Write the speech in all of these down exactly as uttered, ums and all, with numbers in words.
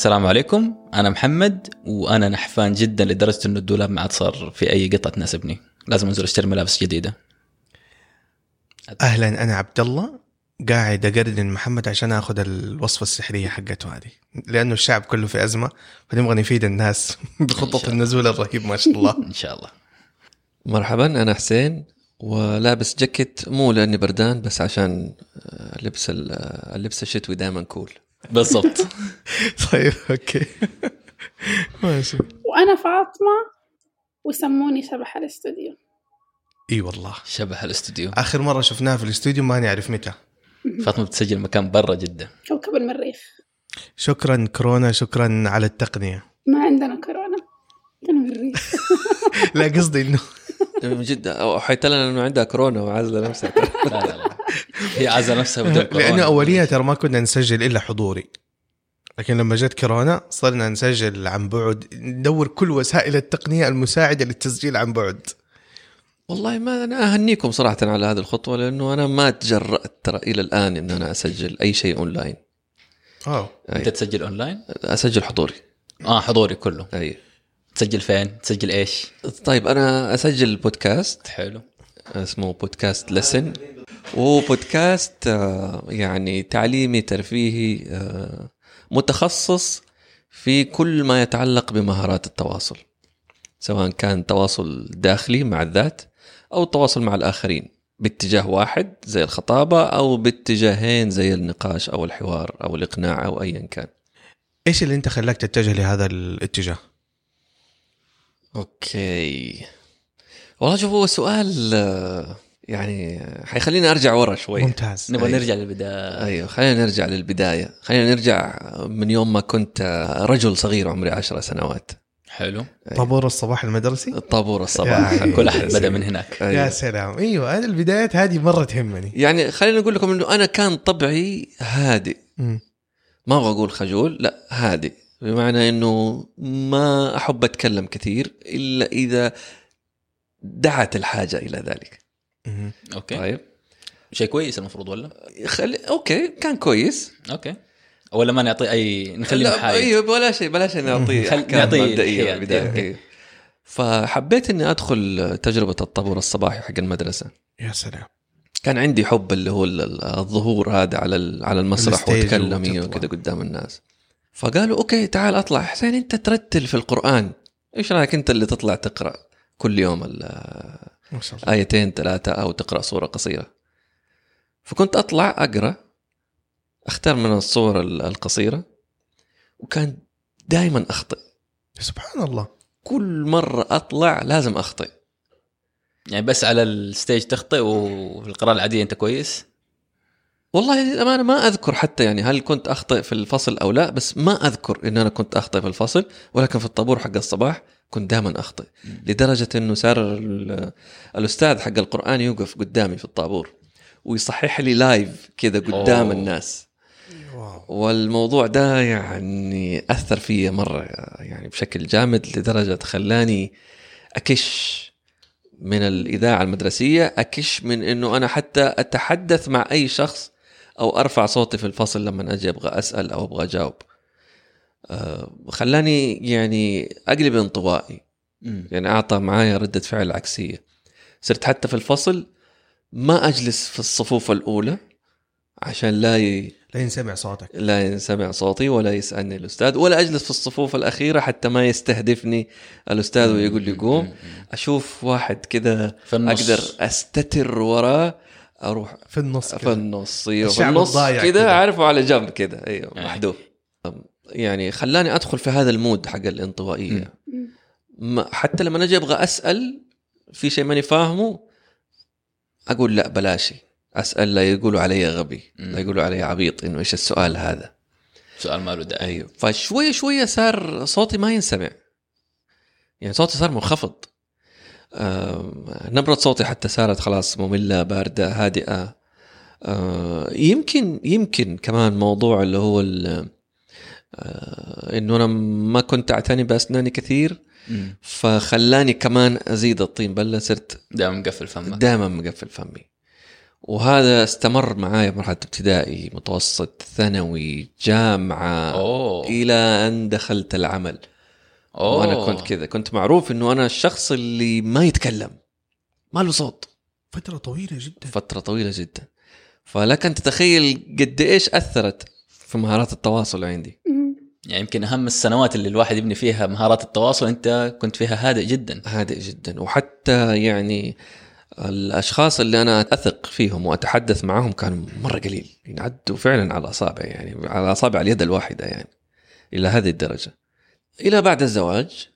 السلام عليكم، أنا محمد وأنا نحفان جدا لدرجة أن الدولاب ما عاد صار في أي قطعة تناسبني، لازم أنزل أشتري ملابس جديدة. أهلا، أنا عبد الله قاعد أقردن محمد عشان أخذ الوصفة السحرية حقته هذه، لأنه الشعب كله في أزمة فنبغى نفيد الناس بخطط النزول الرهيب ما شاء الله. إن شاء الله. مرحبا، أنا حسين ولابس جاكيت مو لأني بردان بس عشان لبس اللبس الشتوي دائما كول. بالضبط. طيب اوكي ماشي. وانا فاطمة وسموني شبح الاستوديو. اي والله شبح الاستوديو، اخر مرة شفناها في الاستوديو ما نعرف متى. فاطمة بتسجل مكان برا جدة، كوكب المريخ. شكرا كورونا، شكرا على التقنية. ما عندنا كورونا، عندنا المريخ. لا قصدي انه من جدة حيت لنا انه عندها كورونا وعازلة نفسها. لا لا لا، هي عازلة نفسها بدون كورونا، لأنه أولية ترى ما كنا نسجل إلا حضوري، لكن لما جت كورونا صرنا نسجل عن بعد، ندور كل وسائل التقنية المساعدة للتسجيل عن بعد. والله ما أنا أهنيكم صراحة على هذه الخطوة، لأنه أنا ما تجرأت ترى إلى الآن إن أنا أسجل أي شيء أونلاين. آه أنت تسجل أونلاين؟ أسجل حضوري. آه حضوري كله. أي تسجل فين؟ تسجل إيش؟ طيب أنا أسجل بودكاست حلو اسمه بودكاست لسن، وبودكاست يعني تعليمي ترفيهي متخصص في كل ما يتعلق بمهارات التواصل، سواء كان تواصل داخلي مع الذات أو تواصل مع الآخرين باتجاه واحد زي الخطابة، أو باتجاهين زي النقاش أو الحوار أو الإقناع أو أيا كان. إيش اللي أنت خلاك تتجه لهذا الاتجاه؟ أوكي والله شوف، هو سؤال يعني حيخلينا أرجع ورا شوي. ممتاز. نبغى أيوه. نرجع للبداية. أيوه خلينا نرجع للبداية، خلينا نرجع من يوم ما كنت رجل صغير عمري عشر سنوات. حلو. أيوه. طابور الصباح المدرسي. الطابور الصباح. أيوه. كل أحد بدأ من هناك. أيوه. يا سلام. أيوه هذه البدايات هذه مرة تهمني. يعني خلينا نقول لكم إنه أنا كان طبعي هادئ. م. ما أبغى أقول خجول، لا هادئ، بمعنى إنه ما أحب أتكلم كثير إلا إذا دعت الحاجة إلى ذلك. أوكي. طيب شيء كويس المفروض ولا خلي... أوكي كان كويس. أوكي ولا ما نعطي أي نخلي محايد؟ أيوه بلا شيء بلا شيء نعطيه خل... نعطيه بداية. فحبيت إني أدخل تجربة الطابور الصباحي حق المدرسة. يا سلام. كان عندي حب اللي هو الظهور هذا على على المسرح وتكلمي وكذا قدام الناس. فقالوا أوكي تعال أطلع حسين، أنت ترتل في القرآن، إيش رأيك أنت اللي تطلع تقرأ كل يوم آيتين ثلاثة أو تقرأ صورة قصيرة؟ فكنت أطلع أقرأ، أختار من الصور القصيرة، وكان دائما أخطئ. سبحان الله كل مرة أطلع لازم أخطئ. يعني بس على الستيج تخطئ وفي القراءة العادية أنت كويس؟ والله أنا ما أذكر حتى يعني هل كنت أخطئ في الفصل أو لا، بس ما أذكر إن أنا كنت أخطئ في الفصل، ولكن في الطابور حق الصباح كنت دائما أخطئ، لدرجة إنه صار الأستاذ حق القرآن يوقف قدامي في الطابور ويصحح لي لايف كذا قدام أوه. الناس. والموضوع ده يعني أثر فيه مرة يعني بشكل جامد، لدرجة خلاني أكش من الإذاعة المدرسية، أكش من إنه أنا حتى أتحدث مع أي شخص أو أرفع صوتي في الفصل لما أجي أبغى أسأل أو أبغى أجاوب. أه خلاني يعني أقلب انطوائي، يعني أعطى معايا ردة فعل عكسية. صرت حتى في الفصل ما أجلس في الصفوف الأولى عشان لا ي... لا ينسمع صوتك، لا ينسمع صوتي ولا يسألني الأستاذ، ولا أجلس في الصفوف الأخيرة حتى ما يستهدفني الأستاذ ويقول لي قوم. أشوف واحد كذا أقدر أستتر وراه، أروح في النص كده. في النص في النص كده، عارفه على جنب كده. أيوه محدود. يعني خلاني أدخل في هذا المود حق الانطوائية، حتى لما نجي أبغى أسأل في شيء ماني فاهمه أقول لا بلاشي أسأل، لا يقولوا علي غبي، لا يقولوا علي عبيط، إنه إيش السؤال هذا، سؤال ما له داعي. أيوه. فشوية شوية صار صوتي ما ينسمع، يعني صوتي صار منخفض، نبرة صوتي حتى صارت خلاص مملة باردة هادئة. يمكن يمكن كمان موضوع اللي هو إنه أنا ما كنت أعتني بأسناني كثير، فخلاني كمان أزيد الطين بلة، صرت دائما مقفل فمي دائما مقفل فمي وهذا استمر معايا مرحلة ابتدائي، متوسط، ثانوي، جامعة. أوه. إلى أن دخلت العمل. أوه. وأنا كنت كذا، كنت معروف أنه أنا الشخص اللي ما يتكلم، ما له صوت، فترة طويلة جدا فترة طويلة جدا فلك أن تتخيل قد إيش أثرت في مهارات التواصل عندي. يعني يمكن أهم السنوات اللي الواحد يبني فيها مهارات التواصل أنت كنت فيها هادئ جدا هادئ جدا وحتى يعني الأشخاص اللي أنا أثق فيهم وأتحدث معهم كانوا مرة قليل، ينعدوا فعلا على أصابع، يعني على أصابع اليد الواحدة، يعني إلى هذه الدرجة. إلى بعد الزواج،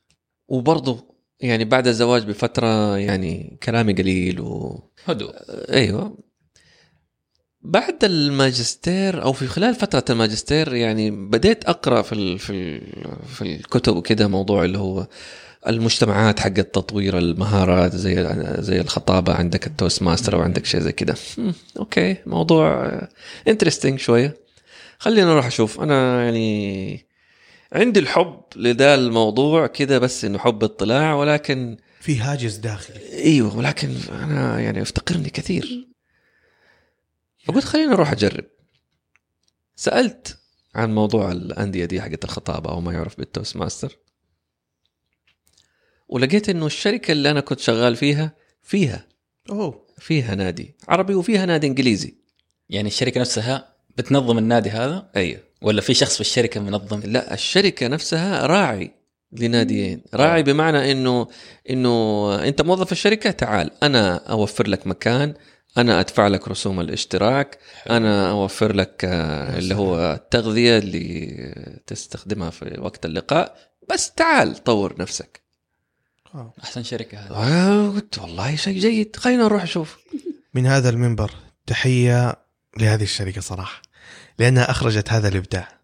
وبرضه يعني بعد الزواج بفترة يعني كلامي قليل وهدوء. أيوة. بعد الماجستير أو في خلال فترة الماجستير يعني بديت أقرأ في ال في ال في الكتب وكده، موضوع اللي هو المجتمعات حق تطوير المهارات، زي زي الخطابة، عندك التوست ماستر وعندك شيء زي كده. أوكي، موضوع انترستينج شوية، خلينا نروح أشوف. أنا يعني عندي الحب لذا الموضوع كده، بس إنه حب اطلاع، ولكن في هاجس داخلي. أيوة، ولكن أنا يعني افتقرني كثير، فقلت خلينا نروح أجرب. سألت عن موضوع الأندية دي حقت الخطابة أو ما يعرف بالتوست ماستر، ولقيت إنه الشركة اللي أنا كنت شغال فيها فيها أوه. فيها نادي عربي وفيها نادي إنجليزي. يعني الشركة نفسها بتنظم النادي هذا؟ أيوة. ولا في شخص في الشركة منظم؟ لا، الشركة نفسها راعي لناديين. راعي أوه. بمعنى إنه إنه أنت موظف الشركة، تعال أنا أوفر لك مكان، أنا أدفع لك رسوم الاشتراك، أنا أوفر لك اللي هو التغذية اللي تستخدمها في وقت اللقاء، بس تعال طور نفسك. أحسن شركة هذا. قلت والله شيء جيد، خلينا نروح نشوف. من هذا المنبر تحية لهذه الشركة صراحة، لأنها أخرجت هذا الإبداع.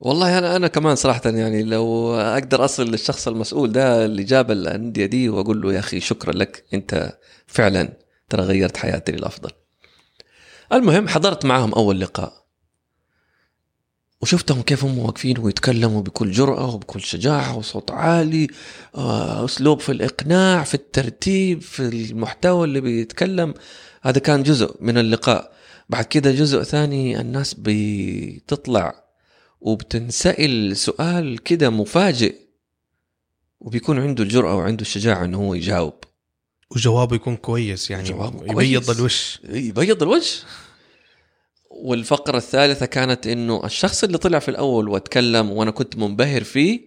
والله أنا أنا كمان صراحة يعني لو أقدر أصل للشخص المسؤول ده اللي جاب الأندية دي وأقول له يا أخي شكرا لك، أنت فعلا ترى غيرت حياتي للأفضل. المهم حضرت معهم أول لقاء، وشفتهم كيف هم واقفين ويتكلموا بكل جرأة وبكل شجاعة وصوت عالي، أسلوب في الإقناع، في الترتيب، في المحتوى اللي بيتكلم. هذا كان جزء من اللقاء. بعد كده جزء ثاني، الناس بتطلع وبتنسأل سؤال كده مفاجئ، وبيكون عنده الجرأة وعنده الشجاعة إنه هو يجاوب، وجوابه يكون كويس، يعني يبيض الوش يبيض الوش. والفقرة الثالثة كانت إنه الشخص اللي طلع في الأول واتكلم وأنا كنت منبهر فيه،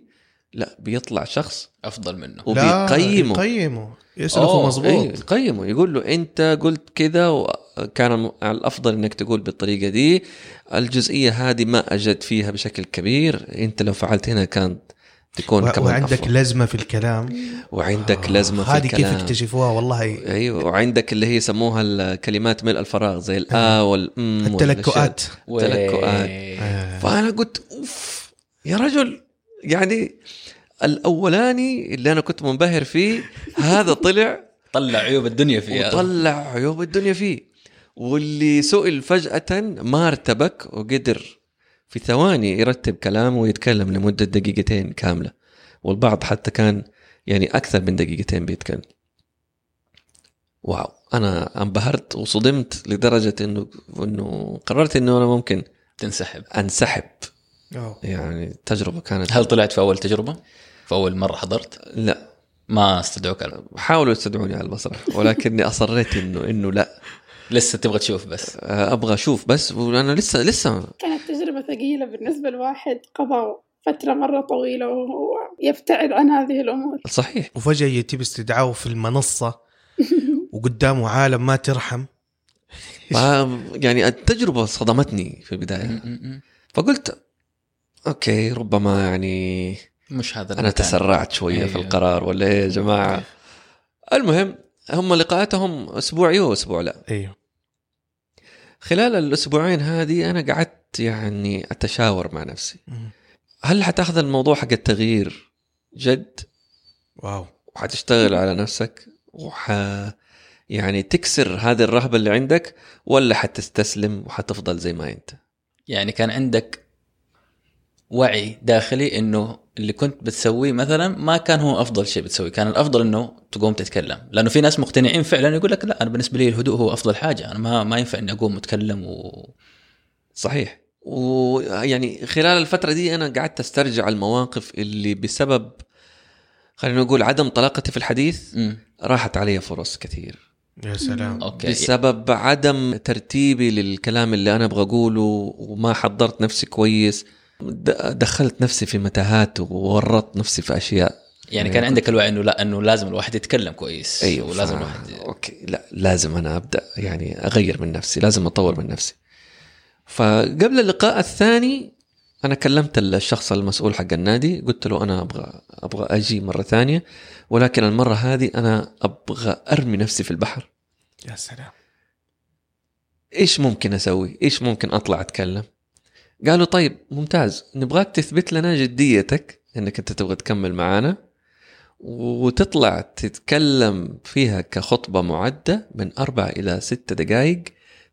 لا بيطلع شخص أفضل منه وبيقيمه، يقيمه، يسأله مظبوط، يقيمه، يقول له أنت قلت كذا وكان الأفضل إنك تقول بالطريقة دي، الجزئية هذه ما أجد فيها بشكل كبير، أنت لو فعلت هنا كانت تكون كمان وعندك أفضل. لازمة في الكلام، وعندك آه لازمة في الكلام، هذه كيف اكتشفوها والله. أيوة. وعندك اللي هي يسموها الكلمات ملء الفراغ، زي الآ آه. والأم، التلكؤات التلكؤات آه. فأنا قلت أوف يا رجل، يعني الأولاني اللي أنا كنت منبهر فيه هذا طلع طلع عيوب الدنيا فيه وطلع عيوب الدنيا فيه واللي سئل فجأة ما ارتبك وقدر في ثواني يرتب كلامه ويتكلم لمدة دقيقتين كاملة، والبعض حتى كان يعني أكثر من دقيقتين بيتكلم. واو، أنا انبهرت وصدمت لدرجة إنه إنه قررت إنه أنا ممكن تنسحب أنسحب. أوه. يعني تجربة كانت. هل طلعت في أول تجربة؟ في أول مرة حضرت؟ لا، ما استدعوك. أنا حاولوا يستدعوني على المسرح ولكني أصريت إنه إنه لا، لسه تبغى تشوف بس. أبغى أشوف بس، وأنا لسه لسه كانت تجربة ثقيلة بالنسبة لواحد قضى فترة مرة طويلة وهو يبتعد عن هذه الأمور. صحيح. وفجأة يتم استدعاه في المنصة وقدامه عالم ما ترحم. يعني التجربة صدمتني في البداية، فقلت أوكي ربما يعني مش هذا، أنا تسرعت شوية أيه. في القرار ولا إيه يا جماعة؟ المهم هم لقاءاتهم أسبوعي وأسبوع لا. أيوه. خلال الأسبوعين هذه أنا قعدت يعني أتشاور مع نفسي، هل هتأخذ الموضوع حق التغيير جد؟ واو. وحتشتغل على نفسك وح يعني تكسر هذه الرهبة اللي عندك، ولا حتستسلم وحتفضل زي ما أنت؟ يعني كان عندك وعي داخلي إنه اللي كنت بتسويه مثلا ما كان هو أفضل شيء بتسويه, كان الأفضل إنه تقوم تتكلم, لأنه في ناس مقتنعين فعلا يقول لك لا أنا بالنسبة لي الهدوء هو أفضل حاجة, أنا ما ما ينفع إني أقوم أتكلم. و... صحيح. ويعني خلال الفترة دي أنا قعدت أسترجع المواقف اللي بسبب خلينا نقول عدم طلاقتي في الحديث م. راحت علي فرص كثير. يا سلام. أوكي. بسبب عدم ترتيبي للكلام اللي أنا أبغى أقوله وما حضرت نفسي كويس, دخلت نفسي في متاهات وورطت نفسي في أشياء. يعني كان عندك الوعي إنه لا إنه لازم الواحد يتكلم كويس. أيوة. ولازم الواحد. أوكي. لا لازم أنا أبدأ يعني أغير من نفسي, لازم أطور من نفسي. فقبل اللقاء الثاني أنا كلمت الشخص المسؤول حق النادي, قلت له أنا أبغى أبغى أجي مرة ثانية, ولكن المرة هذه أنا أبغى أرمي نفسي في البحر. يا سلام. إيش ممكن أسوي؟ إيش ممكن أطلع أتكلم؟ قالوا طيب ممتاز, نبغاك تثبت لنا جديتك إنك أنت تبغى تكمل معانا وتطلع تتكلم فيها كخطبة معدة من أربع إلى ستة دقائق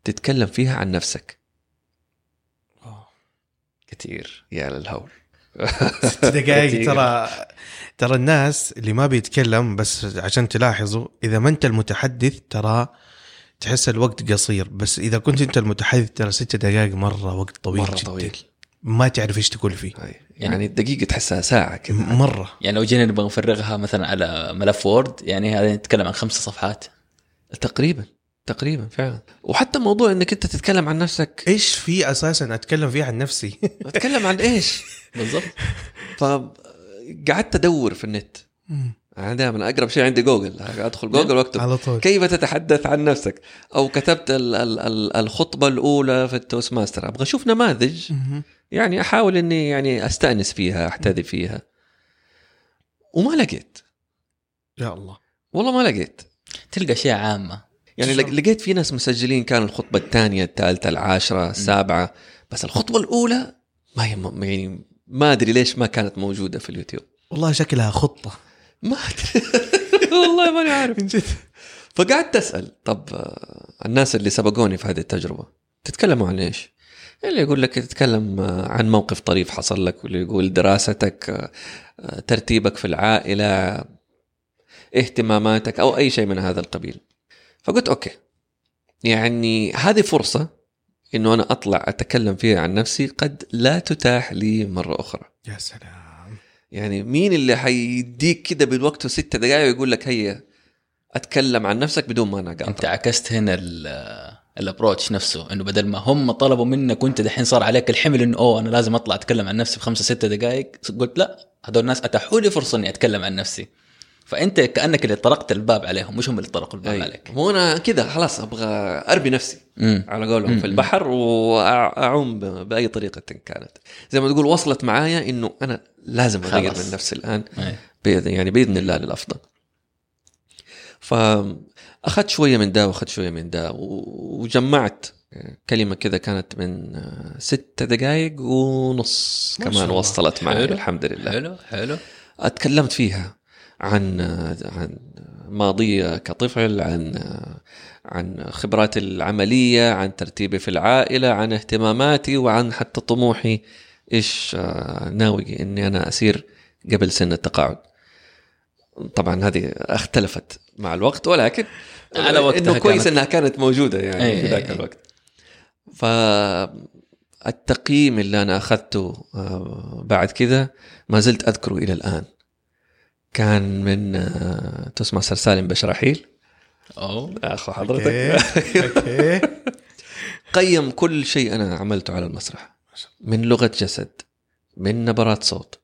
تتكلم فيها عن نفسك. كتير يا للهول. ست دقائق. ترى ترى الناس اللي ما بيتكلم, بس عشان تلاحظوا إذا ما أنت المتحدث ترى تحس الوقت قصير, بس إذا كنت أنت المتحدث ترى ست دقائق مرة وقت طويل, مرة جدا طويل. ما تعرف إيش تقول فيه. يعني, يعني الدقيقة تحسها ساعة كده مرة. يعني لو جينا نبغى نفرغها مثلا على ملف وورد, يعني هذا نتكلم عن خمسة صفحات تقريبا. تقريبا فعلا. وحتى موضوع انك انت تتكلم عن نفسك, ايش في اساسا اتكلم فيه عن نفسي؟ اتكلم عن ايش بالضبط؟ فقعدت ادور في النت, انا دائما اقرب شيء عندي جوجل, ادخل جوجل واكتب كيف تتحدث عن نفسك, او كتبت ال ال ال الخطبه الاولى في التوست ماستر, ابغى اشوف نماذج يعني احاول اني يعني استانس فيها, احتذي فيها, وما لقيت. يا الله والله ما لقيت. تلقى شيء عامه يعني, لقيت في ناس مسجلين كان الخطبة الثانية الثالثة العاشرة السابعة, بس الخطبة الأولى ما يعني ما أدري ليش ما كانت موجودة في اليوتيوب. والله شكلها خطة ما أدري. والله ما عارف من جد. فقعدت أسأل طب الناس اللي سبقوني في هذه التجربة تتكلموا عن إيش؟ اللي يقول لك تتكلم عن موقف طريف حصل لك, واللي يقول دراستك, ترتيبك في العائلة, اهتماماتك, أو أي شيء من هذا القبيل. فقلت أوكي يعني هذه فرصة إنه أنا أطلع أتكلم فيها عن نفسي قد لا تتاح لي مرة أخرى. يا سلام. يعني مين اللي حيديك كده بالوقت ستة دقايق ويقول لك هيا أتكلم عن نفسك بدون ما أنا قاطع؟ أنت عكست هنا الابروتش نفسه, إنه بدل ما هم طلبوا منك وأنت دحين صار عليك الحمل إنه أوه أنا لازم أطلع أتكلم عن نفسي بخمسة ستة دقايق, قلت لا هذول الناس أتاحوا لي فرصة إني أتكلم عن نفسي. فأنت كأنك اللي طرقت الباب عليهم, مش هم اللي طرقوا الباب أيه. عليك. مو أنا كذا خلاص أبغى أربي نفسي مم. على قولهم في البحر, وأعوم بأي طريقة كانت. زي ما تقول وصلت معايا إنه أنا لازم أغير من نفسي الآن أيه. بإذن يعني بإذن الله للأفضل. فأخذت شوية من دا وأخذت شوية من دا وجمعت كلمة كذا كانت من ست دقائق ونص كمان وصلت معايا الحمد لله. حلو حلو. أتكلمت فيها عن عن ماضي كطفل, عن عن خبراتي العملية, عن ترتيبي في العائلة, عن اهتماماتي, وعن حتى طموحي إيش ناوي إني أنا أسير قبل سن التقاعد. طبعا هذه اختلفت مع الوقت, ولكن على وقتها إنه كويس إنها كانت موجودة يعني أي في ذاك الوقت. فالتقييم اللي أنا أخذته بعد كذا ما زلت أذكره إلى الآن, كان من تسمع سالم باشراحيل أو أخو حضرتك. أوكي. قيم كل شيء أنا عملته على المسرح, من لغة جسد, من نبرات صوت,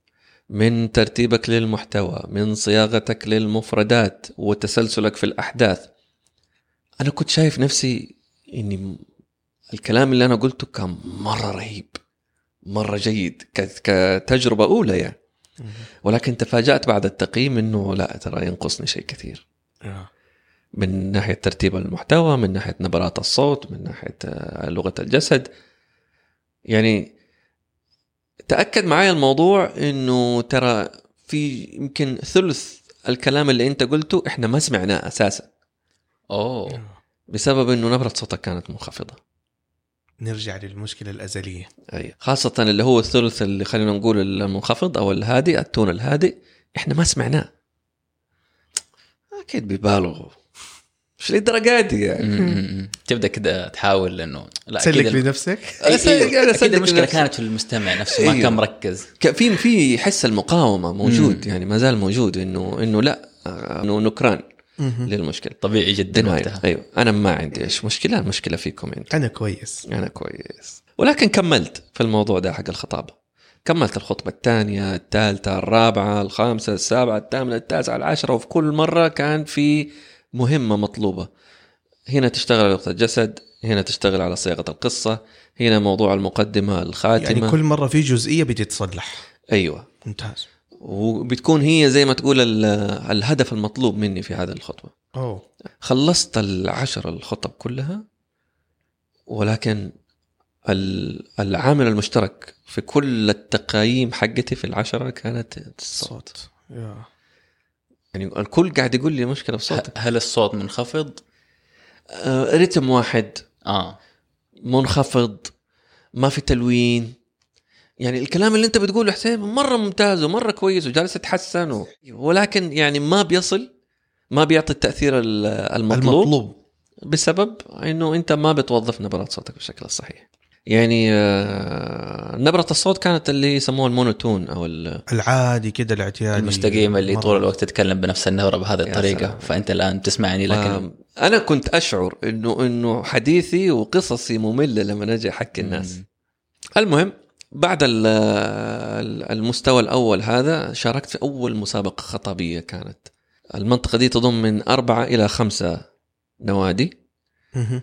من ترتيبك للمحتوى, من صياغتك للمفردات وتسلسلك في الأحداث. أنا كنت شايف نفسي إني الكلام اللي أنا قلته كان مرة رهيب, مرة جيد كتجربة أولى يعني, ولكن تفاجأت بعد التقييم إنه لا ترى ينقصني شيء كثير من ناحية ترتيب المحتوى, من ناحية نبرات الصوت, من ناحية لغة الجسد. يعني تأكد معايا الموضوع إنه ترى في يمكن ثلث الكلام اللي أنت قلته إحنا ما سمعناه أساسا. أوه. بسبب إنه نبرة صوتك كانت منخفضة. نرجع للمشكلة الأزلية. أيه. خاصة اللي هو الثلث اللي خلينا نقول المنخفض أو الهادئ، التون الهادئ إحنا ما سمعناه، أكيد بيبالغوا مش للدرجة دي يعني. تبدأ كده تحاول إنه تسلك لنفسك. أكيد المشكلة كانت في المستمع نفسه ما كان مركز. في في حس المقاومة موجود يعني، ما زال موجود إنه إنه لا إنه نكران للمشكلة طبيعي جدا وقتها. أيوة أنا ما عندي إيش مشكلة، المشكلة فيكم أنت. أنا كويس أنا كويس. ولكن كملت في الموضوع ده حق الخطابة، كملت الخطبة الثانية الثالثة الرابعة الخامسة السابعة الثامنة التاسعة العاشرة، وفي كل مرة كان في مهمة مطلوبة، هنا تشتغل على لغة الجسد، هنا تشتغل على صياغة القصة، هنا موضوع المقدمة الخاتمة، يعني كل مرة في جزئية بتتصلح. أيوة ممتاز. وبتكون هي زي ما تقول الهدف المطلوب مني في هذه الخطبة. أوه. خلصت العشر الخطب كلها، ولكن العامل المشترك في كل التقايم حقتي في العشرة كانت الصوت. يعني الكل قاعد يقول لي مشكلة في صوتك، هل الصوت منخفض؟ آه، رتم واحد آه. منخفض، ما في تلوين، يعني الكلام اللي انت بتقوله حسين مرة ممتاز ومرة كويس وجالس تحسن و... ولكن يعني ما بيصل، ما بيعطي التأثير المطلوب, المطلوب. بسبب انه انت ما بتوظف نبرة صوتك بالشكل الصحيح. يعني نبرة الصوت كانت اللي يسموها المونوتون أو العادي كده الاعتيادي المستقيمة اللي طول الوقت تتكلم بنفس النبرة بهذه الطريقة. سلام. فأنت الآن تسمعني لكن أنا كنت أشعر إنه إنه حديثي وقصصي مملة لما أجي أحكي الناس. م- المهم بعد المستوى الأول هذا شاركت في أول مسابقة خطابية، كانت المنطقة دي تضم من أربعة إلى خمسة نوادي. م-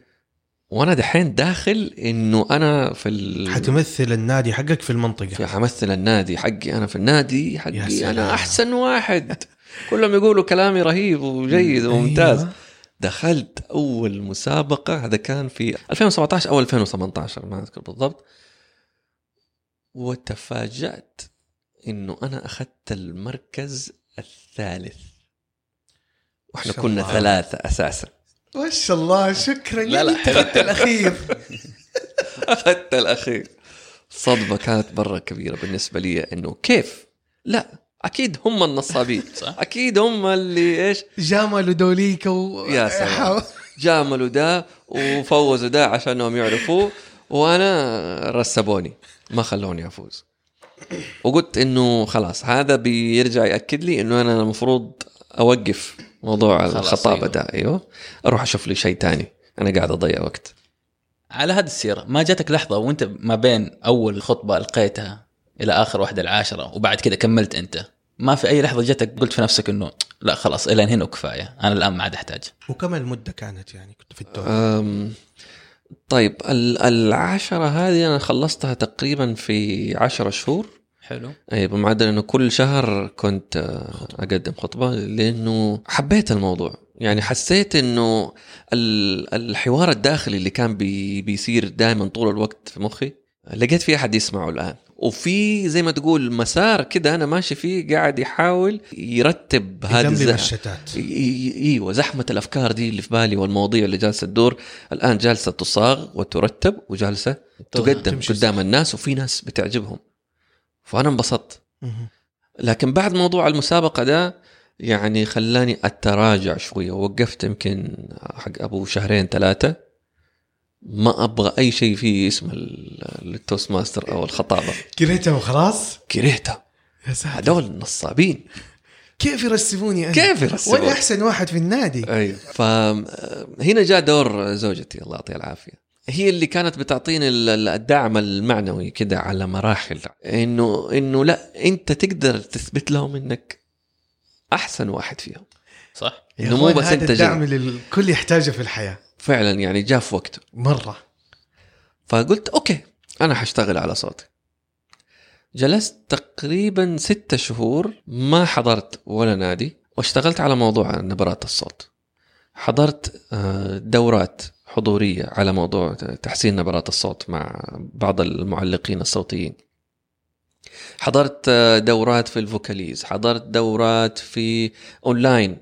وانا دحين داخل انه انا في ال... هتمثل النادي حقك في المنطقه، همثل النادي حقي انا في النادي حقي، انا احسن واحد كلهم يقولوا كلامي رهيب وجيد وممتاز. أيوة. دخلت اول مسابقه، هذا كان في ألفين وسبعة عشر او ألفين وثمانية عشر ما اذكر بالضبط، وتفاجأت انه انا اخذت المركز الثالث، واحنا كنا ثلاثه اساسا. ما شاء الله شكرا. لا لا أخذت الأخير أخذت الأخير. صدمة كانت مرة كبيرة بالنسبة لي إنه كيف، لا أكيد هم النصابين أكيد هم اللي إيش جاملوا دوليك و... يا سلام جاملوا ده وفوزوا ده عشانهم يعرفوه، وأنا رسبوني ما خلوني أفوز. وقلت إنه خلاص هذا بيرجع يأكد لي إنه أنا المفروض أوقف موضوع الخطابة ده. أيوه أروح أشوف لي شيء تاني، أنا قاعد أضيع وقت على هذا السيرة. ما جاتك لحظة وأنت ما بين أول خطبة ألقيتها إلى آخر واحدة العاشرة وبعد كده كملت أنت، ما في أي لحظة جاتك قلت في نفسك إنه لا خلاص إلى هنا كفاية أنا الآن ما عاد أحتاج؟ وكم المدة كانت يعني كنت في الدورة؟ طيب العشرة هذه أنا خلصتها تقريبا في عشرة شهور. حلو. أي بمعدل إنه كل شهر كنت أقدم خطبة، لأنه حبيت الموضوع، يعني حسيت إنه الحوار الداخلي اللي كان بي بيصير دائما طول الوقت في مخي لقيت فيه أحد يسمعه الآن، وفي زي ما تقول مسار كده أنا ماشي فيه قاعد يحاول يرتب هذه الزحمات. إيوه زحمة الأفكار دي اللي في بالي والمواضيع اللي جالسة تدور الآن جالسة تصاغ وترتب وجالسة تقدم قدام الناس، وفي ناس بتعجبهم، فأنا انبسطت. لكن بعد موضوع المسابقة ده يعني خلاني أتراجع شوية، ووقفت يمكن حق أبو شهرين ثلاثة، ما أبغى أي شيء فيه اسم التوست ماستر أو الخطابة. كرهتها وخلاص؟ كرهتها. هدول النصابين كيف يرسبوني أنا؟ كيف يرسبوني؟ وأنا أحسن واحد في النادي. أيوه. فهنا جاء دور زوجتي الله يعطيها العافية، هي اللي كانت بتعطيني الدعم المعنوي كده على مراحل، إنه إنه لا أنت تقدر تثبت لهم إنك أحسن واحد فيهم. صح. إنه مو بس أنت الدعم اللي الكل يحتاجه في الحياة. فعلا يعني جاء في وقته مرة. فقلت أوكي أنا حاشتغل على صوتي. جلست تقريبا ستة شهور ما حضرت ولا نادي، واشتغلت على موضوع نبرات الصوت. حضرت دورات حضورية على موضوع تحسين نبرات الصوت مع بعض المعلقين الصوتيين، حضرت دورات في الفوكاليز، حضرت دورات في أونلاين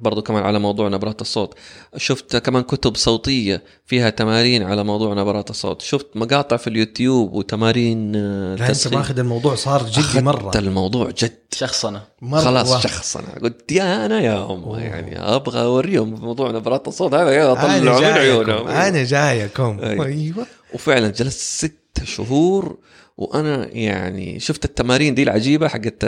برضو كمان على موضوع نبرات الصوت، شفت كمان كتب صوتية فيها تمارين على موضوع نبرات الصوت، شفت مقاطع في اليوتيوب وتمارين تسخين. أنت ماخذ الموضوع صار جدي مرة، أخذت الموضوع جد شخصنا خلاص شخصنا، قلت يا أنا يا أم يعني أبغى أوريهم موضوع نبرات الصوت هذا، أطلع من عيونهم أنا جايكم. أيوة وفعلا جلست ست شهور وأنا يعني شفت التمارين دي العجيبة حقت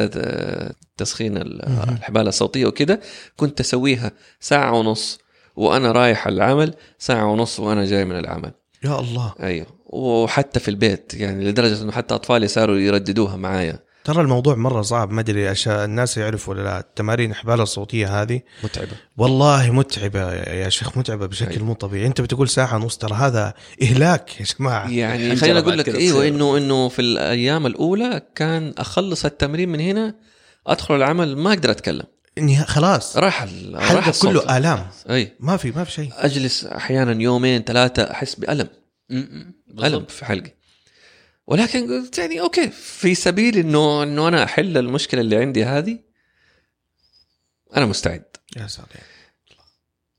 تسخين الحبالة الصوتية وكده، كنت أسويها ساعة ونص وأنا رايح العمل، ساعة ونص وأنا جاي من العمل. يا الله. أيوة وحتى في البيت يعني لدرجة أنه حتى أطفالي صاروا يرددوها معايا. ترى الموضوع مرة صعب، ما أدري عشان الناس يعرفوا ولا لا، التمارين الحبالة الصوتية هذه متعبة والله، متعبة يا شيخ، متعبة بشكل مو طبيعي. أنت بتقول ساعة ونص، ترى هذا إهلاك يا جماعة. يعني خلينا أقول لك إيه، إنه إنه في الأيام الأولى كان أخلص التمرين من هنا أدخل العمل ما أقدر أتكلم، إني خلاص راح راح كله آلام. أي ما في ما في شيء. أجلس أحيانا يومين ثلاثة أحس بألم ألم في حلقي، ولكن قلت يعني أوكي في سبيل إنه إنه أنا أحل المشكلة اللي عندي هذه أنا مستعد. يا سلام.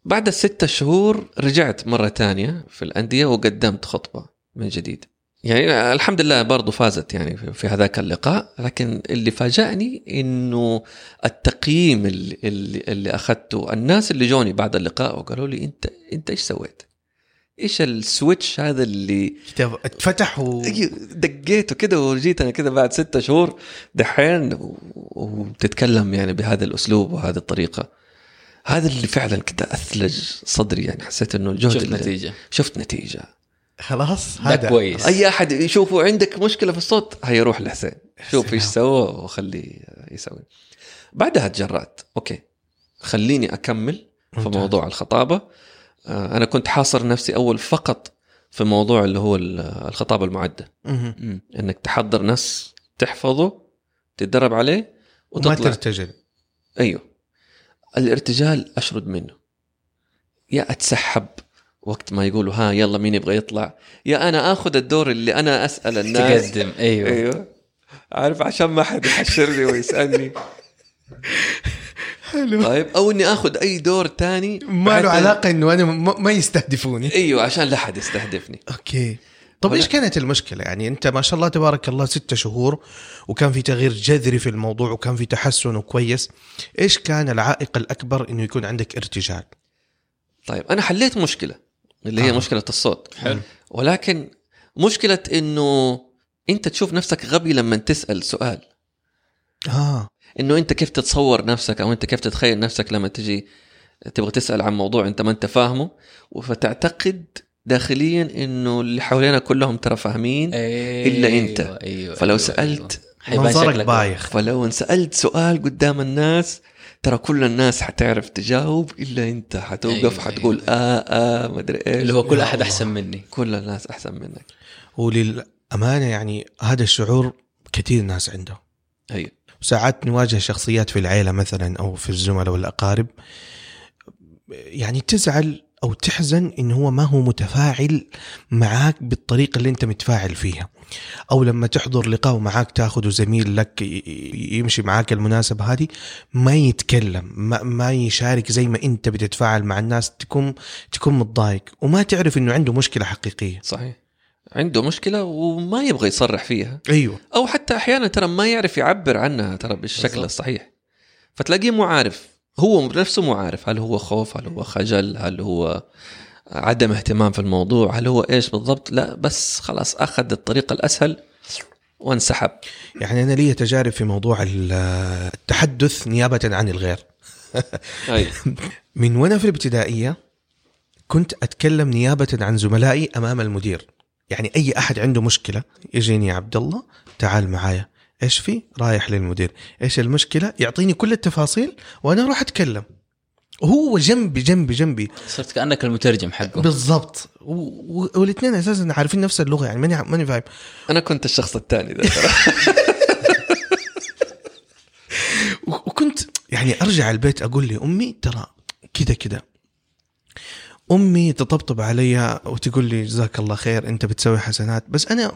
بعد الستة شهور رجعت مرة تانية في الأندية وقدمت خطبة من جديد، يعني الحمد لله برضو فازت يعني في هذاك اللقاء. لكن اللي فاجأني إنه التقييم اللي اللي أخذته، الناس اللي جوني بعد اللقاء وقالوا لي أنت أنت إيش سويت؟ إيش السويتش هذا اللي اتفتح ودقيته كده ورجيت أنا كده بعد ستة شهور دحين وتتكلم يعني بهذا الأسلوب وهذه الطريقة؟ هذا اللي فعلا كده أثلج صدري، يعني حسيت إنه الجهد شفت نتيجة. شفت نتيجة خلاص، هذا كويس. أي أحد يشوفه عندك مشكلة في الصوت هيروح لحسين شوف إيش سوى وخليه يسوي. بعدها تجرأت أوكي خليني أكمل في موضوع الخطابة. أنا كنت حاصر نفسي أول فقط في موضوع اللي هو الخطابة المعدة، إنك تحضر نص تحفظه تتدرب عليه وتطلع، ما ترتجل. أيوه الارتجال أشرد منه، يا أتسحب وقت ما يقولوا ها يلا مين يبغى يطلع، يا أنا أخذ الدور اللي أنا أسأل الناس تقدم. أيوه أيوه عارف، عشان ما حد يحشرني ويسألني. طيب أو إني أخذ أي دور تاني ما له علاقة إنه أنا ما يستهدفوني. أيوه عشان لا حد يستهدفني. أوكي طب إيش كانت المشكلة؟ يعني أنت ما شاء الله تبارك الله ستة شهور وكان في تغيير جذري في الموضوع وكان في تحسن وكويس، إيش كان العائق الأكبر إنه يكون عندك ارتجال؟ طيب أنا حليت مشكلة اللي هي آه. مشكلة الصوت. حلو. ولكن مشكلة إنه أنت تشوف نفسك غبي لما تسأل سؤال، آه إنه أنت كيف تتصور نفسك أو أنت كيف تتخيل نفسك لما تجي تبغى تسأل عن موضوع أنت ما أنت فاهمه، وفتعتقد داخليا إنه اللي حوالينا كلهم ترى فاهمين أيوة إلا أنت. أيوة أيوة فلو أيوة سألت أيوة. منظرك بايخ. فلو سألت سؤال قدام الناس ترى كل الناس حتعرف تجاوب إلا أنت حتوقف أيوة حتقول أيوة. آه آه ما أدري إيش، اللي هو كل أحد أحسن مني، كل الناس أحسن منك. وللأمانة يعني هذا الشعور كثير ناس عنده. أيوة ساعات نواجه شخصيات في العائلة مثلا أو في الزملاء والأقارب يعني تزعل أو تحزن إن هو ما هو متفاعل معاك بالطريقة اللي أنت متفاعل فيها، أو لما تحضر لقاء معاك تأخذ زميل لك يمشي معاك المناسبة هذه ما يتكلم ما, ما يشارك زي ما أنت بتتفاعل مع الناس، تكون تكون متضايق وما تعرف إنه عنده مشكلة حقيقية. صحيح عنده مشكلة وما يبغى يصرح فيها. أيوة. أو حتى أحيانا ترى ما يعرف يعبر عنها ترى بالشكل الصحيح، فتلاقيه مو عارف، هو نفسه مو عارف هل هو خوف، هل هو خجل، هل هو عدم اهتمام في الموضوع، هل هو إيش بالضبط. لا بس خلاص أخذ الطريقة الأسهل وانسحب. يعني أنا لي تجارب في موضوع التحدث نيابة عن الغير. من وأنا في الابتدائية كنت أتكلم نيابة عن زملائي أمام المدير، يعني أي أحد عنده مشكلة يجيني عبد الله تعال معايا، إيش في؟ رايح للمدير، إيش المشكلة؟ يعطيني كل التفاصيل وأنا راح أتكلم وهو جنبي جنبي جنبي. صرت كأنك المترجم حقه بالضبط، والاثنين أساساً عارفين نفس اللغة، يعني ماني ماني فاهم. أنا كنت الشخص الثاني ده. وكنت يعني أرجع البيت أقول لي أمي ترى كده كده، أمي تطبطب علي وتقول لي جزاك الله خير أنت بتسوي حسنات، بس أنا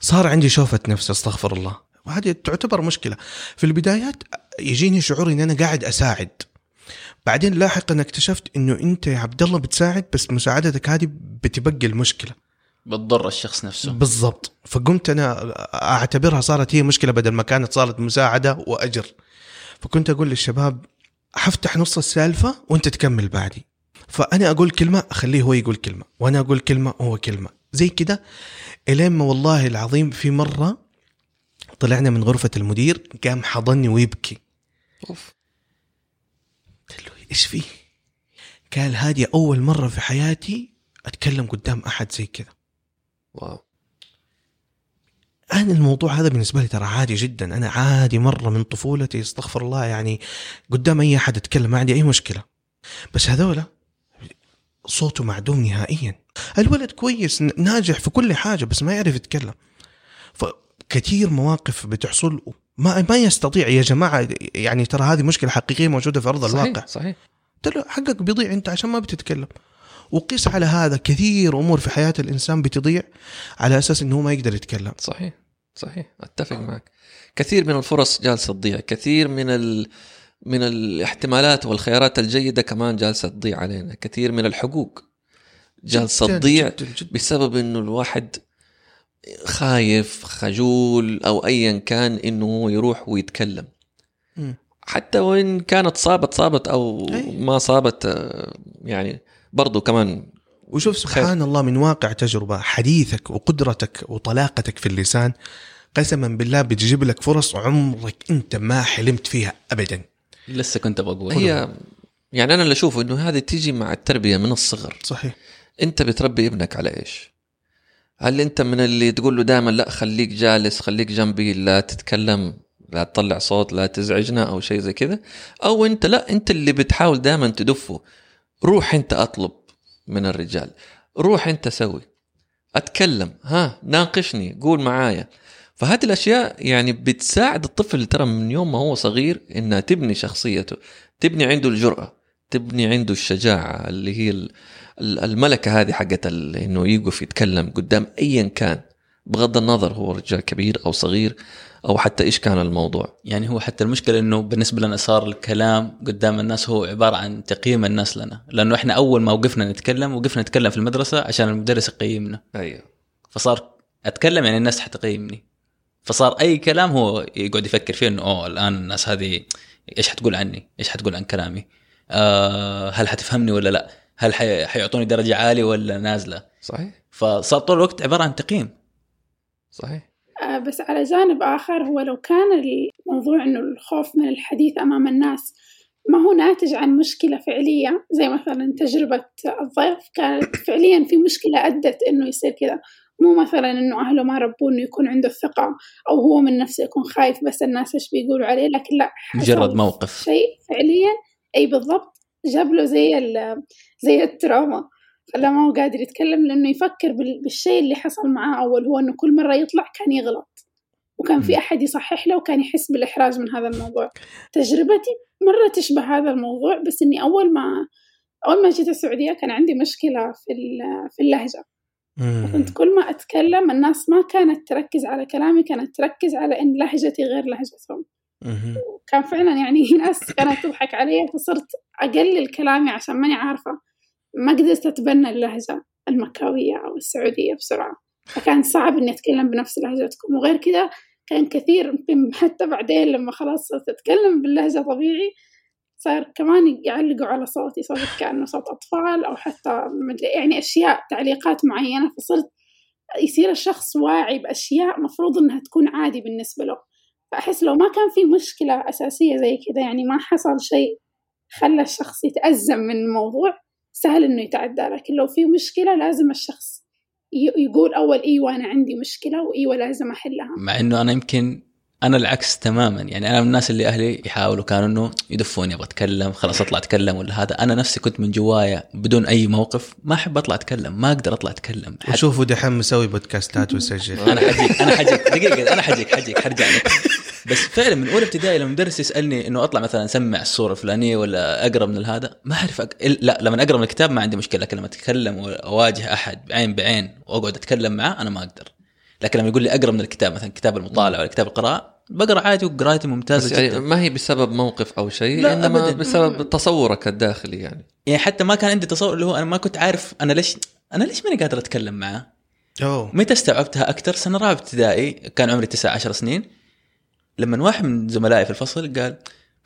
صار عندي شوفة نفس استغفر الله وهذه تعتبر مشكلة. في البدايات يجيني شعور إن أنا قاعد أساعد، بعدين لاحقا اكتشفت إنه أنت يا عبد الله بتساعد، بس مساعدتك هذه بتبقى المشكلة، بتضر الشخص نفسه. بالضبط. فقمت أنا أعتبرها صارت هي مشكلة بدل ما كانت صارت مساعدة وأجر. فكنت أقول للشباب حفتح نص السالفة وأنت تكمل بعدي، فأنا أقول كلمة أخليه هو يقول كلمة، وأنا أقول كلمة هو كلمة، زي كده إلين ما والله العظيم في مرة طلعنا من غرفة المدير، قام حضني ويبكي. أوف. قلت له إيش فيه؟ قال هذه أول مرة في حياتي أتكلم قدام أحد زي كده. واو. أنا الموضوع هذا بالنسبة لي ترى عادي جدا، أنا عادي مرة من طفولتي استغفر الله، يعني قدام أي أحد أتكلم ما عندي أي مشكلة، بس هذولا صوته معدوم نهائيا. الولد كويس ناجح في كل حاجة بس ما يعرف يتكلم. فكتير مواقف بتحصل ما ما يستطيع. يا جماعة يعني ترى هذه مشكلة حقيقية موجودة في أرض صحيح الواقع. صحيح. ترى حقك بيضيع أنت عشان ما بتتكلم. وقيس على هذا كثير أمور في حياة الإنسان بتضيع على أساس أنه ما يقدر يتكلم. صحيح صحيح أتفق معك. كثير من الفرص جالسة تضيع، كثير من ال من الاحتمالات والخيارات الجيدة كمان جالسة تضيع علينا، كثير من الحقوق جالسة تضيع بسبب إنه الواحد خايف خجول أو أيا كان إنه يروح ويتكلم. م. حتى وإن كانت صابت صابت أو أي. ما صابت يعني برضو كمان. وشوف سبحان خير. الله من واقع تجربة حديثك وقدرتك وطلاقتك في اللسان قسما بالله بتجيب لك فرص عمرك أنت ما حلمت فيها أبدا. لسه كنت بقول هي يعني أنا اللي أشوفه إنه هذه تيجي مع التربية من الصغر. صحيح. أنت بتربي ابنك على إيش؟ هل أنت من اللي تقول له دائما لا خليك جالس، خليك جنبي، لا تتكلم، لا تطلع صوت، لا تزعجنا أو شيء زي كذا؟ أو أنت لا أنت اللي بتحاول دائما تدفه، روح أنت أطلب من الرجال، روح أنت سوي، أتكلم، ها ناقشني، قول معايا. فهذه الأشياء يعني بتساعد الطفل ترى من يوم ما هو صغير إنها تبني شخصيته، تبني عنده الجرأة، تبني عنده الشجاعة اللي هي الملكة هذه حقت إنه يقف يتكلم قدام أيا كان بغض النظر هو رجال كبير أو صغير أو حتى إيش كان الموضوع. يعني هو حتى المشكلة إنه بالنسبة لنا صار الكلام قدام الناس هو عبارة عن تقييم الناس لنا، لأنه إحنا أول ما وقفنا نتكلم وقفنا نتكلم في المدرسة عشان المدرس يقيمنا. أيوة. فصار أتكلم يعني الناس حتقيمني، فصار أي كلام هو يقعد يفكر فيه إنه أوه الآن الناس هذه إيش حتقول عني، إيش حتقول عن كلامي، أه هل حتفهمني ولا لا، هل حي... حيعطوني درجة عالية ولا نازلة. صحيح. فصار طول الوقت عبارة عن تقييم. صحيح. أه بس على جانب آخر، هو لو كان الموضوع إنه الخوف من الحديث أمام الناس ما هو ناتج عن مشكلة فعلية، زي مثلا تجربة الضيف كانت فعليا في مشكلة أدت إنه يصير كذا، مو مثلا إنه أهله ما ربوه إنه يكون عنده الثقة أو هو من نفسه يكون خايف بس الناس إيش بيقولوا عليه، لكن لا مجرد موقف شيء فعليا. أي بالضبط. جاب له زي زي التراما، خلاه ما هو قادر يتكلم لأنه يفكر بالشيء اللي حصل معاه أول، هو إنه كل مرة يطلع كان يغلط وكان في أحد يصحح له وكان يحس بالإحراج من هذا الموضوع. تجربتي مرة تشبه هذا الموضوع، بس إني أول ما أول ما جيت السعودية كان عندي مشكلة في في اللهجة. كنت كل ما أتكلم الناس ما كانت تركز على كلامي، كانت تركز على إن لهجتي غير لهجتهم. وكان فعلا يعني ناس كانت تضحك علي، فصرت أقلل كلامي عشان ماني عارفة، ما قدرت أتبنى اللهجة المكاوية أو السعودية بسرعة، فكان صعب إني أتكلم بنفس لهجتكم. وغير كده كان كثير حتى بعدين لما خلاص صرت أتكلم باللهجة طبيعي صار كمان يعلقوا على صوتي، صوت كأنه صوت أطفال أو حتى يعني أشياء تعليقات معينة، فصرت يصير الشخص واعي بأشياء مفروض إنها تكون عادي بالنسبة له. فأحس لو ما كان في مشكلة أساسية زي كده، يعني ما حصل شيء خلى الشخص يتأزم من الموضوع، سهل إنه يتعدى. لكن لو في مشكلة لازم الشخص يقول أول إيوة أنا عندي مشكلة وإيوة لازم أحلها، مع إنه أنا يمكن أنا العكس تماما. يعني أنا من الناس اللي أهلي يحاولوا كانوا إنه يدفوني أبغى أتكلم خلاص أطلع أتكلم ولا هذا، أنا نفسي كنت من جوايا بدون أي موقف ما أحب أطلع أتكلم، ما أقدر أطلع أتكلم. شوفوا دحين مسوي بودكاستات وسجل. أنا حجيك أنا حجيك دقيقة أنا حجيك حجيك حرجع لك. بس فعلا من أول ابتدائي لما مدرس يسألني إنه أطلع مثلا أسمع الصورة الفلانية ولا أقرأ من هذا ما أعرف أق... لا لما أقرأ من الكتاب ما عندي مشكلة، لكن لما أتكلم وأواجه أحد عين بعين وأقعد أتكلم معه أنا ما أقدر. لكن لما يقول لي أقرأ من الكتاب مثلا كتاب المطالعة ولا كتاب القراءة بقرأ عادي وقراءتي ممتازة يعني جدا. ما هي بسبب موقف أو شيء، إنما أبداً. بسبب تصورك الداخلي يعني. يعني حتى ما كان عندي تصور اللي هو أنا ما كنت عارف أنا ليش أنا ليش ماني قادر أتكلم معه. أوه. متى استوعبتها أكتر؟ سنة رابعة ابتدائي، كان عمري تسعة عشر سنين، لما واحد من زملائي في الفصل قال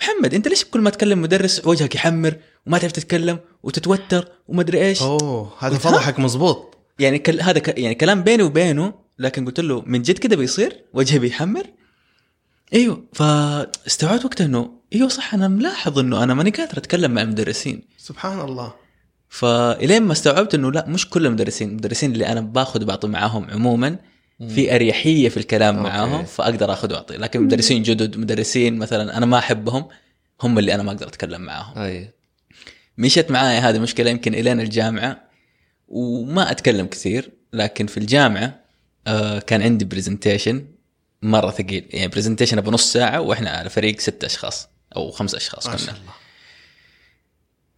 محمد أنت ليش كل ما تكلم مدرس وجهك يحمر وما تعرف تتكلم وتتوتر وما أدري إيش؟ أوه هذا فضحك مزبوط. يعني كل هذا ك... يعني كلام بيني وبينه، لكن قلت له من جد كده بيصير وجهي بيحمر. ايوه فاستوعبت وقتها انه ايوه صح، انا ملاحظ انه انا ماني قادر اتكلم مع المدرسين. سبحان الله. فالين ما استوعبت انه لا، مش كل المدرسين، المدرسين اللي انا باخذ بعطي معاهم عموما في اريحيه في الكلام معاهم فاقدر اخذ واعطي، لكن مدرسين جدد، مدرسين مثلا انا ما احبهم، هم اللي انا ما اقدر اتكلم معاهم. اي مشيت معايا هذه مشكله يمكن الين الجامعه، وما اتكلم كثير. لكن في الجامعه آه كان عندي بريزنتيشن مرة ثقيل، يعني بريزنتيشن بنص ساعة وإحنا على فريق ستة أشخاص أو خمسة أشخاص كنا. الله.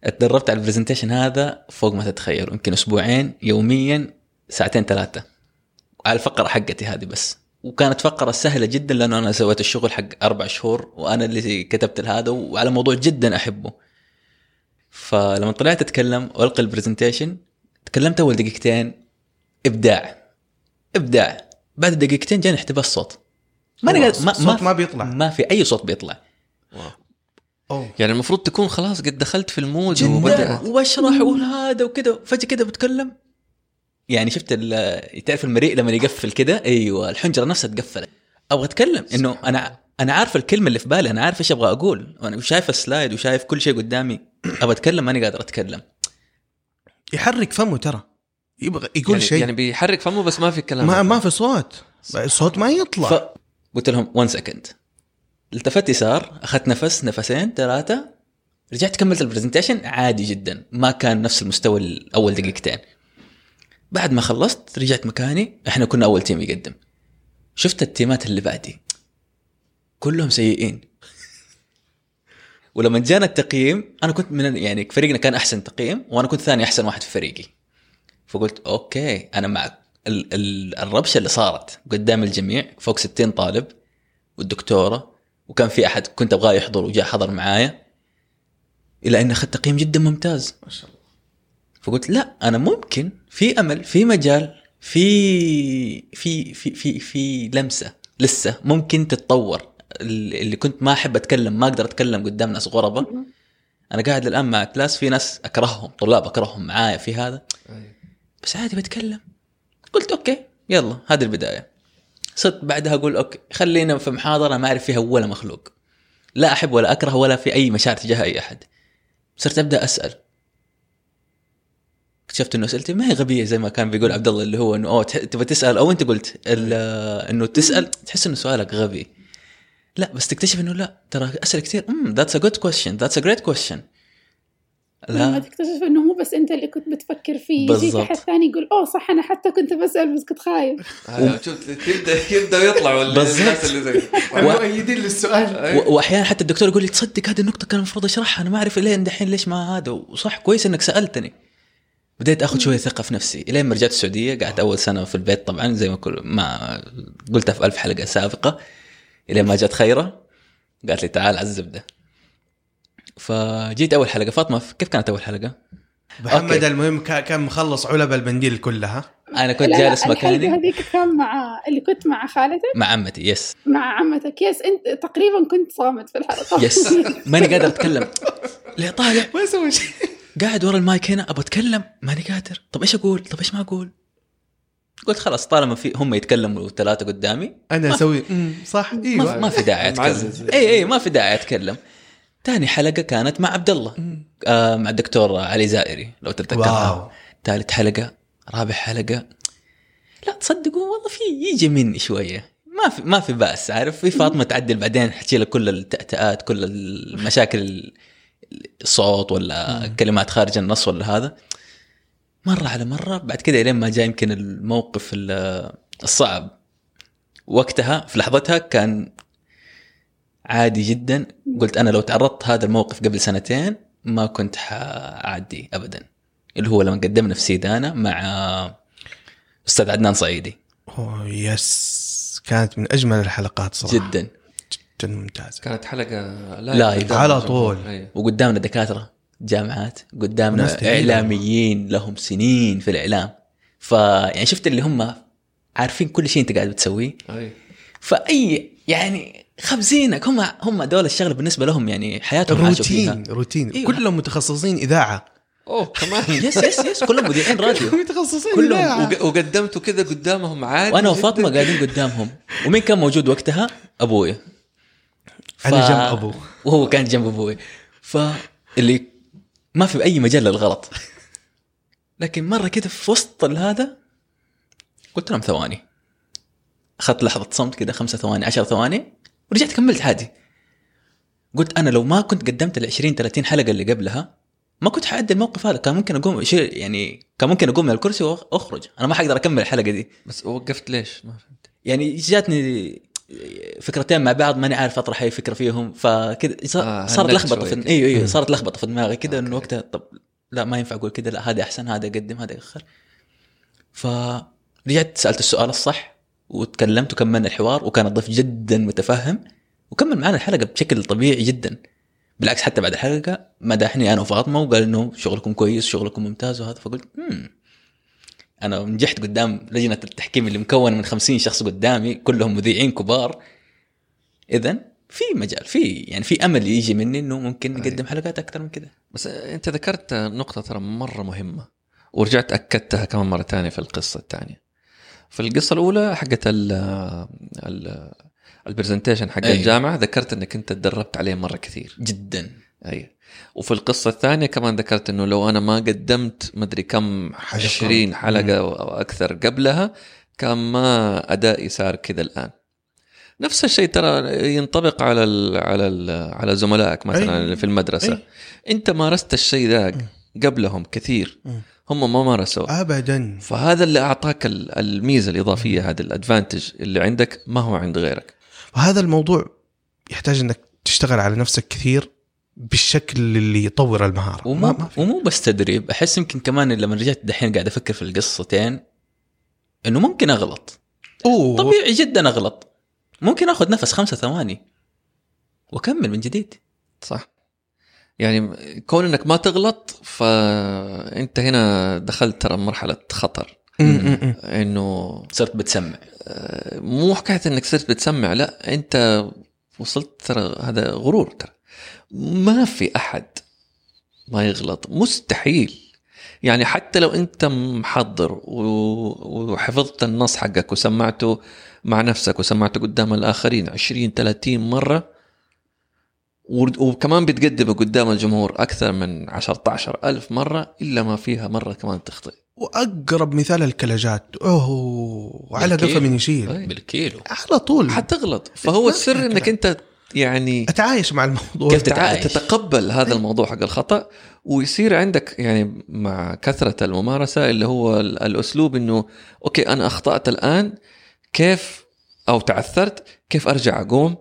اتدربت على البريزنتيشن هذا فوق ما تتخيل، يمكن أسبوعين يوميا ساعتين ثلاثة على الفقرة حقتي هذه بس. وكانت فقرة سهلة جدا لأنه أنا سويت الشغل حق أربع شهور وأنا اللي كتبت هذا، وعلى موضوع جدا أحبه. فلما طلعت أتكلم وألقي البريزنتيشن، تكلمت أول دقيقتين إبداع إبداع، بعد دقيقتين جاني احتباس صوت. ما ما, ما بيطلع، ما في أي صوت بيطلع. أوه. يعني المفروض تكون خلاص قد دخلت في المود وبدأت واشرح وقول هذا وكده، فجأة كده بتكلم. يعني شفت تعرف المريء لما يقفل كده؟ أيوة الحنجرة نفسها تقفلت. أبغى أتكلم إنه أنا أنا عارف الكلمة اللي في بالي، أنا عارف إيش أبغى أقول، وأنا شايف السلايد وشايف كل شيء قدامي، أبغى أتكلم ماني قادر أتكلم. يحرك فمه ترى، يبغى يقول يعني شيء، يعني بيحرك فمه بس ما في كلام، ما ما في صوت، الصوت ما يطلع. ف... قلت لهم one second، التفت يسار، أخذت نفس نفسين ثلاثة، رجعت كملت البرزنتيشن عادي جدا، ما كان نفس المستوى الأول دقيقتين. بعد ما خلصت رجعت مكاني، إحنا كنا أول تيم يقدم، شفت التيمات اللي بعدي كلهم سيئين. ولما جانا التقييم أنا كنت من يعني فريقنا كان أحسن تقييم وأنا كنت ثاني أحسن واحد في فريقي، فقلت أوكي أنا معك. الربشة اللي صارت قدام الجميع فوق ستين طالب والدكتورة، وكان في أحد كنت أبغاه يحضر وجاء حضر معايا، إلى أن أخذت تقييم جدا ممتاز ما شاء الله. فقلت لا أنا ممكن، في أمل، في مجال، في في في في, في لمسة لسه ممكن تتطور. اللي كنت ما أحب أتكلم، ما أقدر أتكلم قدام ناس غربة، أنا قاعد الآن مع كلاس في ناس أكرههم، طلاب أكرههم معايا في هذا، بس عادي بتكلم. قلت أوكي يلا هذه البداية. صرت بعدها أقول أوكي خلينا في محاضرة ما أعرف فيها ولا مخلوق، لا أحب ولا أكره ولا في أي مشاعر تجاه أي أحد. صرت أبدأ أسأل، اكتشفت إنه أسئلتي ما هي غبية زي ما كان بيقول عبد الله، اللي هو إنه أو تبى تسأل أو أنت قلت إنه تسأل تحس إنه سؤالك غبي، لا بس تكتشف إنه لا ترى أسأل كتير. أمم that's a good question that's a great question. لا تكتشف انه مو بس انت اللي كنت بتفكر فيه، يجيك احد ثاني يقول اوه صح انا حتى كنت بسال بس كنت خايف. تبدا تبدا يطلعوا الناس اللي زي مؤيدين للسؤال. واحيانا حتى الدكتور يقول لي تصدق هذه النقطه كان المفروض اشرحها، انا ما اعرف ليه دحين ليش ما هذا، وصح كويس انك سالتني. بديت اخذ شويه ثقه في نفسي. لين رجعت السعوديه قعدت اول سنه في البيت طبعا زي ما كل ما قلتها في ألف حلقه سابقه، الى ما جت خيره قالت لي تعال على الزبده. فجيت أول حلقة. فاطمة كيف كانت أول حلقة؟ محمد أوكي. المهم كان مخلص علب البنديل كلها. أنا كنت جالس مكاني. هذيك كان مع اللي كنت مع خالتك. مع عمتي يس. مع عمتك يس. أنت تقريبا كنت صامت في الحلقة. يس. ماني قادر أتكلم. ليه طالع؟ ما أسوي شيء. قاعد ورا المايك هنا أبغى أتكلم ماني قادر. طب إيش أقول؟ طب إيش ما أقول؟ قلت خلاص طالما في هم يتكلموا ثلاثة قدامي. أنا أسوي. صح. إيوه. ما في داعي أتكلم. أي أي ما في داعي أتكلم. تاني حلقة كانت مع عبد الله آه مع الدكتور علي زائري لو تتذكرها. ثالث حلقة، رابع حلقة، لا تصدقون والله في يجي مني شوية، ما في ما في بأس، عارف في فاطمة تعدل بعدين حتشيل كل التأتآت كل المشاكل الصوت ولا مم. كلمات خارج النص ولا هذا، مرة على مرة. بعد كده لين ما جاء يمكن الموقف الصعب وقتها في لحظتها كان عادي جدا. قلت أنا لو تعرضت هذا الموقف قبل سنتين ما كنت حعدي أبدا، اللي هو لما قدمنا في سيدانا مع أستاذ عدنان صعيدي. أوه يس كانت من أجمل الحلقات صراحة جدا. جدا ممتازة. كانت حلقة لايف على طول هي. وقدامنا دكاترة جامعات، قدامنا إعلاميين لهم سنين في الإعلام، فيعني شفت اللي هم عارفين كل شيء أنت قاعد بتسويه، فأي يعني خبزينك. هم هم دول الشغل بالنسبة لهم يعني حياتهم روتين روتين. إيه. كلهم متخصصين إذاعة. أوه كمان يس يس يس كلهم مذيعين راديو متخصصين كلهم. وقدمته كذا قدامهم عادي، وأنا وفاطمة قاعدين قدامهم. ومين كان موجود وقتها؟ أبوي. ف... أنا جنب أبوه وهو كان جنب أبوي، فاللي ما في بأي مجال للغلط. لكن مرة كده في وسط هذا قلت لهم ثواني، أخذت لحظة صمت كده خمسة ثواني عشر ثواني ورجعت كملت عادي. قلت أنا لو ما كنت قدمت العشرين ثلاثين حلقة اللي قبلها ما كنت حأدي الموقف هذا. كان ممكن أقوم يعني كان ممكن أقوم من الكرسي وأخرج، أنا ما حقدر أكمل الحلقة دي. بس وقفت ليش؟ ما فهمت يعني. جاتني فكرتين مع بعض، ماني عارف أطرح أي فكرة فيهم، فكده آه صارت لخبطة في إيه إيه صارت لخبطة في دماغي كده إنه وقتها طب لا ما ينفع أقول كده، لا هذا أحسن، هذا أقدم، هذا أخر. فرجعت سألت السؤال الصح وتكلمت وكملنا الحوار، وكان الضيف جدا متفهم وكمل معنا الحلقة بشكل طبيعي جدا. بالعكس حتى بعد الحلقة مدحني أنا وفاطمة وقال إنه شغلكم كويس، شغلكم ممتاز وهذا. فقلت مم. أنا نجحت قدام لجنة التحكيم اللي مكونة من خمسين شخص قدامي كلهم مذيعين كبار. إذن في مجال، في يعني في أمل يجي مني إنه ممكن نقدم حلقات أكثر من كده. بس أنت ذكرت نقطة ترى مرة مهمة ورجعت أكدتها كمان مرة تانية في القصة الثانية. في القصة الأولى حقت ال البرزنتيشن حق أيه. الجامعة ذكرت أنك أنت تدربت عليه مرة كثير جدا أيه. وفي القصة الثانية كمان ذكرت أنه لو أنا ما قدمت مدري كم عشرين حلقة أو أكثر قبلها كان ما أدائي صار كذا الآن. نفس الشيء ترى ينطبق على ال على ال على زملائك مثلا أيه. في المدرسة أيه. أنت مارست الشيء ذاك قبلهم كثير أيه. هم ما مارسوا أبدا، فهذا اللي أعطاك الميزة الإضافية، هذا الأدفانتج اللي عندك ما هو عند غيرك. وهذا الموضوع يحتاج أنك تشتغل على نفسك كثير بالشكل اللي يطور المهارة. ومو, ما ومو بس تدريب، أحس يمكن كمان لما رجعت دحين قاعد أفكر في القصتين أنه ممكن أغلط أوه. طبيعي جدا أغلط، ممكن أخذ نفس خمسة ثواني وأكمل من جديد. صح، يعني كون أنك ما تغلط فأنت هنا دخلت ترى مرحلة خطر إنه صرت بتسمع. مو حكاية إنك صرت بتسمع، لا أنت وصلت ترى، هذا غرور ترى. ما في أحد ما يغلط، مستحيل. يعني حتى لو أنت محضر وحفظت النص حقك وسمعته مع نفسك وسمعته قدام الآخرين عشرين ثلاثين مرة، وكمان بتقدمه قدام الجمهور أكثر من عشرة عشر ألف مرة، إلا ما فيها مرة كمان تخطئ. وأقرب مثال الكلاجات أوه على دفمين يشيل بالكيلو على طول حتغلط. فهو السر أنك أنت يعني أتعايش مع الموضوع، كيف تتقبل هذا الموضوع حق الخطأ، ويصير عندك يعني مع كثرة الممارسة اللي هو الأسلوب أنه أوكي أنا أخطأت الآن، كيف أو تعثرت، كيف أرجع أقوم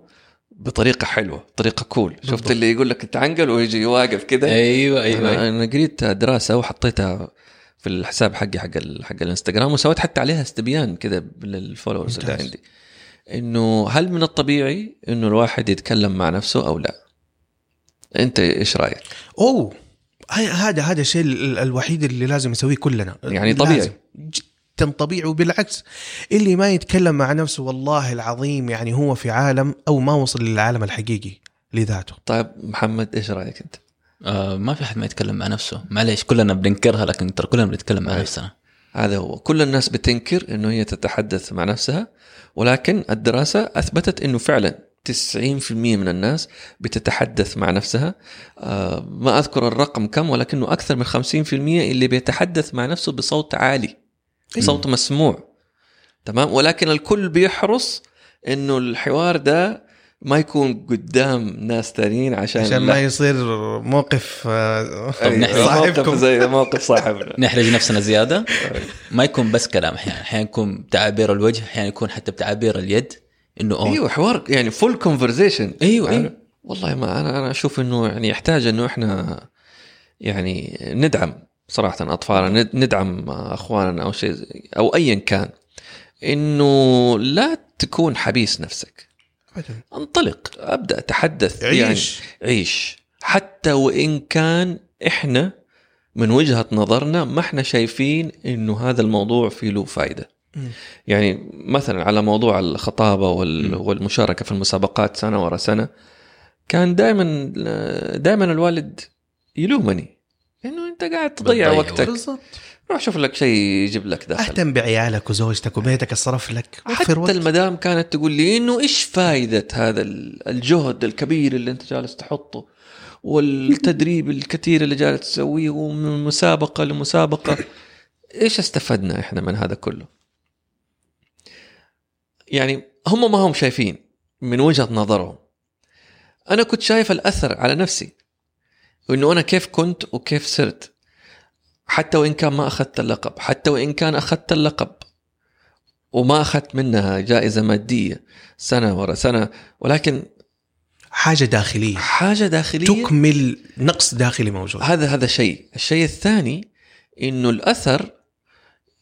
بطريقه حلوه، طريقه كول. بالضبط. شفت اللي يقول لك تعنقل ويجي واقف كده. ايوه ايوه انا, أنا قريت دراسه وحطيتها في الحساب حقي حق حق الانستغرام، وسويت حتى عليها استبيان كده للفولورز اللي عندي، انه هل من الطبيعي انه الواحد يتكلم مع نفسه او لا؟ انت ايش رايك؟ اوه هذا هذا الشيء الوحيد اللي لازم يسويه كلنا، يعني طبيعي طبيعي. وبالعكس اللي ما يتكلم مع نفسه والله العظيم يعني هو في عالم أو ما وصل للعالم الحقيقي لذاته. طيب محمد إيش رأيك أنت؟ آه ما في أحد ما يتكلم مع نفسه، معليش كلنا بننكرها لكن ترى كلنا بنتكلم مع نفسنا. هذا هو، كل الناس بتنكر أنه هي تتحدث مع نفسها، ولكن الدراسة أثبتت أنه فعلا تسعين بالمئة من الناس بتتحدث مع نفسها. آه ما أذكر الرقم كم، ولكنه أكثر من خمسين بالمئة اللي بيتحدث مع نفسه بصوت عالي، صوت مسموع. تمام، ولكن الكل بيحرص انه الحوار ده ما يكون قدام ناس تانين عشان عشان ما يصير موقف صاحبكم زي موقف صاحبنا. نحرج نفسنا زياده، ما يكون بس كلام، احيانا احيانا يكون تعابير الوجه، احيانا يكون حتى بتعابير اليد، انه ايوه حوار يعني فول كونفرسيشن. ايوه, أيوة. والله ما انا انا اشوف انه يعني يحتاج انه احنا يعني ندعم صراحة أطفالنا، ندعم أخواننا أو شيء أو أيا كان، إنه لا تكون حبيس نفسك. أبدا. أنطلق، أبدأ أتحدث، عيش يعني عيش، حتى وإن كان إحنا من وجهة نظرنا ما إحنا شايفين إنه هذا الموضوع فيه له فائدة. يعني مثلا على موضوع الخطابة والمشاركة في المسابقات سنة ورا سنة، كان دائما دائما الوالد يلومني إنه أنت قاعد تضيع وقتك بالضبط. روح شوف لك شيء يجيب لك دخل، اهتم بعيالك وزوجتك وبيتك، الصرف لك. حتى المدام كانت تقول لي إنه إيش فائدة هذا الجهد الكبير اللي أنت جالس تحطه والتدريب الكثير اللي جالس تسويه ومن مسابقة لمسابقة، إيش استفدنا إحنا من هذا كله؟ يعني هم ما هم شايفين من وجهة نظرهم، أنا كنت شايف الأثر على نفسي وإنه أنا كيف كنت وكيف صرت، حتى وإن كان ما أخذت اللقب، حتى وإن كان أخذت اللقب وما أخذت منها جائزة مادية سنة ورا سنة، ولكن حاجة داخلية، حاجة داخلية تكمل نقص داخلي موجود. هذا هذا شيء. الشيء الثاني إنه الأثر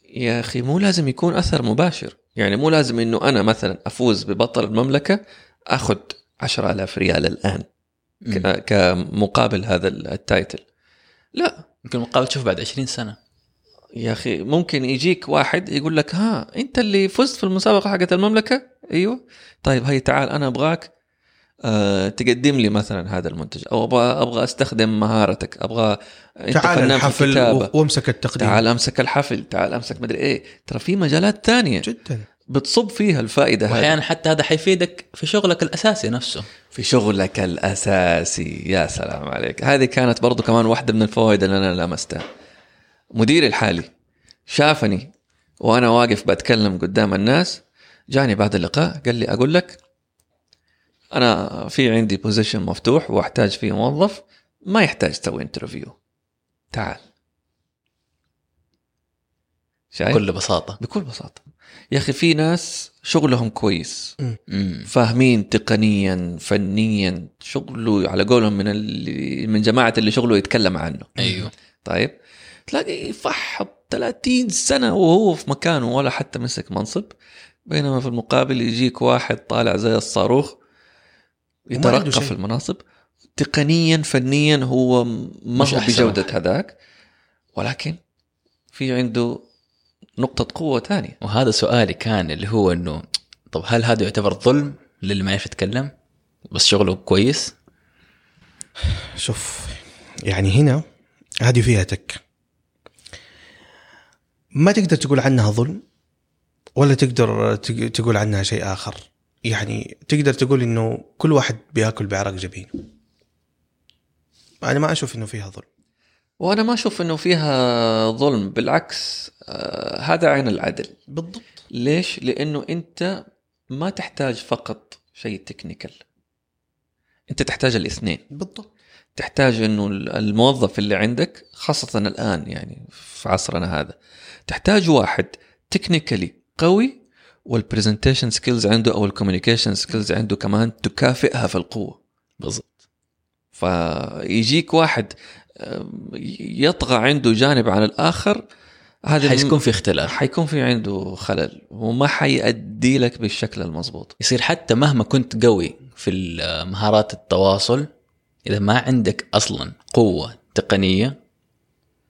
يا أخي مو لازم يكون أثر مباشر، يعني مو لازم إنه أنا مثلا أفوز ببطل المملكة أخذ عشرة آلاف ريال الآن م. كمقابل هذا التايتل، لا، ممكن مقابل تشوف بعد عشرين سنة. يا أخي ممكن يجيك واحد يقول لك ها أنت اللي فزت في المسابقة حقت المملكة، أيوة طيب هاي تعال أنا أبغاك أه تقدم لي مثلا هذا المنتج، أو أبغى أستخدم مهارتك، أبغى أنت تعال الحفل وامسك التقديم، تعال أمسك الحفل، تعال أمسك مدري إيه. ترى في مجالات تانية جدا بتصب فيها الفائدة، وأحيانا حتى هذا حيفيدك في شغلك الأساسي نفسه، في شغلك الأساسي. يا سلام عليك، هذه كانت برضو كمان واحدة من الفوائد اللي أنا لمستها. مديري الحالي شافني وأنا واقف بتكلم قدام الناس، جاني بعد اللقاء قال لي أقول لك أنا في عندي بوزيشن مفتوح وأحتاج فيه موظف، ما يحتاج تسوي انترفيو، تعال. بكل بساطة، بكل بساطة. يا أخي في ناس شغلهم كويس، مم. فاهمين تقنيا فنيا، شغله على قولهم من اللي من جماعة اللي شغله يتكلم عنه. أيوه. طيب تلاقي فحط ثلاثين سنة وهو في مكانه ولا حتى مسك منصب، بينما في المقابل يجيك واحد طالع زي الصاروخ يترقى في المناصب، تقنيا فنيا هو ما هو بجودة هذاك، ولكن في عنده نقطة قوة تانية. وهذا سؤالي كان اللي هو إنه طب هل هذا يعتبر ظلم للي ما يعرف يتكلم بس شغله كويس؟ شوف يعني هنا هذه فيها تك، ما تقدر تقول عنها ظلم ولا تقدر تقول عنها شيء آخر. يعني تقدر تقول إنه كل واحد بيأكل بعرق جبينه، أنا ما أشوف إنه فيها ظلم، وأنا ما أشوف إنه فيها ظلم، بالعكس آه هذا عين العدل بالضبط. ليش؟ لأنه أنت ما تحتاج فقط شيء تكنيكال، أنت تحتاج الاثنين بالضبط. تحتاج إنه الموظف اللي عندك خاصة الآن يعني في عصرنا هذا، تحتاج واحد تكنيكالي قوي والبرزنتيشن سكيلز عنده أو الكوميونيكيشن سكيلز عنده كمان تكافئها في القوة بالضبط. فيجيك واحد يطغى عنده جانب عن الآخر، هذا حيكون في اختلاف، حيكون في عنده خلل وما حيأدي لك بالشكل المضبوط. يصير حتى مهما كنت قوي في مهارات التواصل إذا ما عندك أصلا قوة تقنية،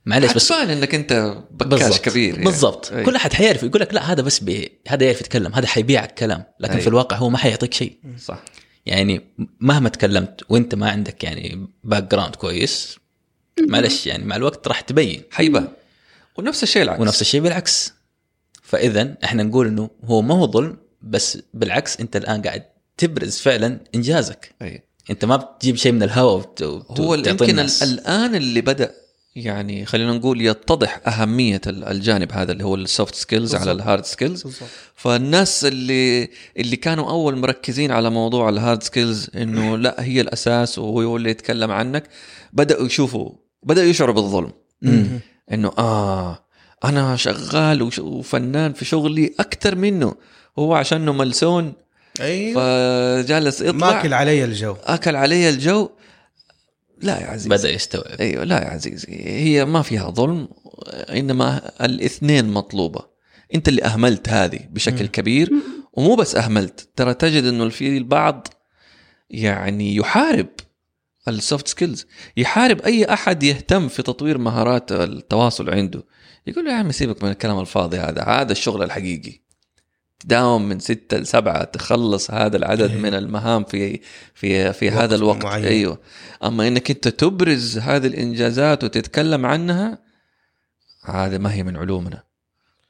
معلش بس فعلا انك انت بكاش كبير بالضبط يعني. كل احد حيعرف يقول لك لا هذا بس بي... هذا يعرف يتكلم، هذا حيبيعك كلام، لكن أي. في الواقع هو ما حيعطيك شيء صح. يعني مهما تكلمت وانت ما عندك يعني باك جراوند كويس، معلش يعني مع الوقت راح تبين حيبه. ونفس الشيء العكس، ونفس الشيء بالعكس. فاذا احنا نقول انه هو ما هو ظلم، بس بالعكس انت الان قاعد تبرز فعلا انجازك. أي. انت ما بتجيب شيء من الهواء وت... هو يمكن الان اللي بدأ يعني خلينا نقول يتضح أهمية الجانب هذا اللي هو السوفت سكيلز على الهارد سكيلز. فالناس اللي اللي كانوا أول مركزين على موضوع الهارد سكيلز إنه لا هي الأساس وهو اللي يتكلم عنك، بدأوا يشوفوا، بدأوا يشعروا بالظلم إنه آه أنا شغال وفنان في شغلي أكتر منه، هو عشانه ملسون أيوه فجالس يطلع أكل علي الجو، أكل علي الجو. لا يا عزيزي، بدأ يستوعب. أيوة لا يا عزيزي، هي ما فيها ظلم، إنما الاثنين مطلوبة، أنت اللي أهملت هذه بشكل م. كبير ومو بس أهملت، ترى تجد أنه في البعض يعني يحارب السوفت سكيلز، يحارب أي أحد يهتم في تطوير مهارات التواصل عنده، يقول له يا عم سيبك من الكلام الفاضي هذا، هذا الشغل الحقيقي، تداوم من ستة لسبعة، تخلص هذا العدد أيه. من المهام في في في هذا الوقت معين. أيوة، أما إنك أنت تبرز هذه الإنجازات وتتكلم عنها، هذا ما هي من علومنا